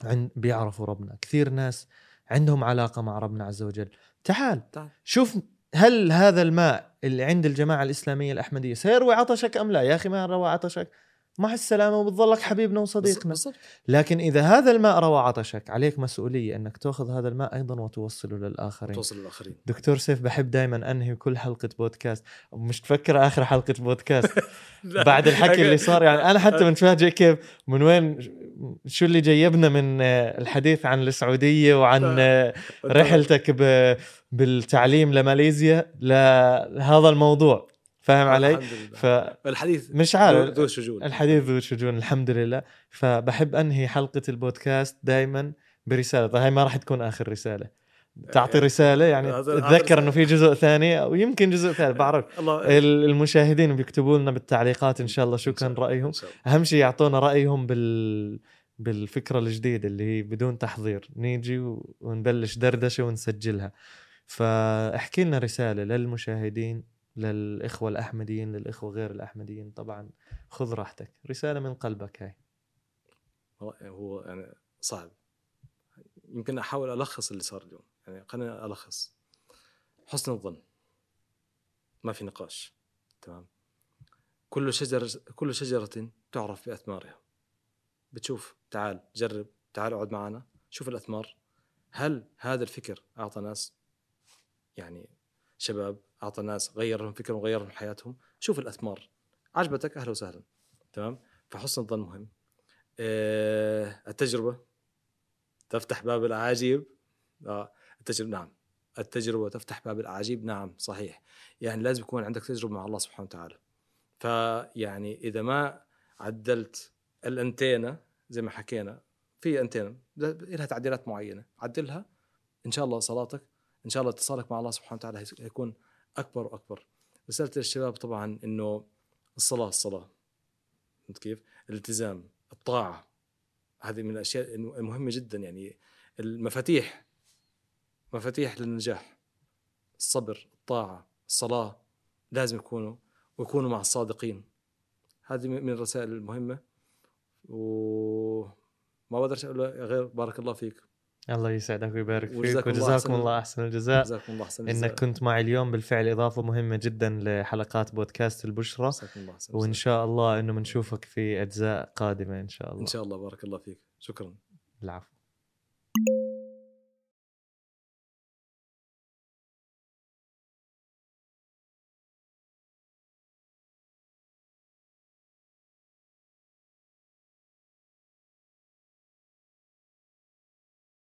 عن... بيعرفوا ربنا، كثير ناس عندهم علاقة مع ربنا عز وجل. تعال. تعال شوف هل هذا الماء اللي عند الجماعة الإسلامية الأحمدية سيروي عطشك أم لا. يا أخي ما روى عطشك، مع السلامة، وبتظلك حبيبنا وصديقنا. بص بص. لكن إذا هذا الماء روى عطشك، عليك مسؤولية أنك تأخذ هذا الماء أيضا وتوصله للآخرين. توصل للآخرين. دكتور سيف، بحب دايما أنهي كل حلقة بودكاست، مش تفكر آخر حلقة بودكاست بعد الحكي اللي صار، يعني أنا حتى منفاجئ كيف من وين شو اللي جيبنا من الحديث عن السعودية وعن رحلتك ب... بالتعليم لماليزيا لهذا الموضوع. فاهم علي؟ فالحديث مش عارف، ذو شجون، الحديث ذو شجون، الحمد لله. فبحب أنهي حلقة البودكاست دايما برسالة، هاي ما راح تكون آخر رسالة، تعطي رسالة يعني، اتذكر أنه في جزء ثاني ويمكن جزء ثالث، بعرف المشاهدين بيكتبوا لنا بالتعليقات إن شاء الله شو كان رأيهم، أهم شيء يعطونا رأيهم بال بالفكرة الجديدة اللي هي بدون تحضير، نيجي ونبلش دردشة ونسجلها. فأحكي لنا رسالة للمشاهدين، للإخوة الأحمديين، للإخوة غير الأحمديين طبعا، خذ راحتك، رسالة من قلبك. هاي هو يعني صعب، يمكن أحاول ألخص اللي صار اليوم، يعني خلينا ألخص. حسن الظن ما في نقاش، تمام؟ كل شجرة كل شجرة تعرف بأثمارها، بتشوف، تعال جرب، تعال اقعد معنا، شوف الأثمار. هل هذا الفكر أعطى ناس، يعني شباب، أعطى ناس غير لهم فكرهم، غير لهم حياتهم؟ شوف الأثمار، عجبتك أهلا وسهلا، تمام؟ فحسن الظن مهم. أه التجربة تفتح باب الأعاجيب. أه التجربة، نعم، التجربة تفتح باب الأعاجيب، نعم صحيح. يعني لازم يكون عندك تجربة مع الله سبحانه وتعالى. فيعني إذا ما عدلت الأنتينة زي ما حكينا، في أنتينة لها تعديلات معينة، عدلها، إن شاء الله صلاتك، إن شاء الله اتصالك مع الله سبحانه وتعالى هيكون أكبر وأكبر. رسالة الشباب طبعا إنه الصلاة الصلاة فهمت كيف؟ الالتزام، الطاعة، هذه من الأشياء المهمة جدا، يعني المفاتيح، مفاتيح للنجاح. الصبر، الطاعة، الصلاة لازم يكونوا، ويكونوا مع الصادقين. هذه من الرسائل المهمة، وما بقدرش أقول غير بارك الله فيك. الله يسعدك ويبارك فيك، وجزاكم الله أحسن الجزاء. جزاكم الله أحسن الجزاء إنك كنت معي اليوم، بالفعل إضافة مهمة جدا لحلقات بودكاست البشرى، وإن شاء الله إنه بنشوفك في أجزاء قادمة إن شاء الله. إن شاء الله، بارك الله فيك، شكرا. العفو.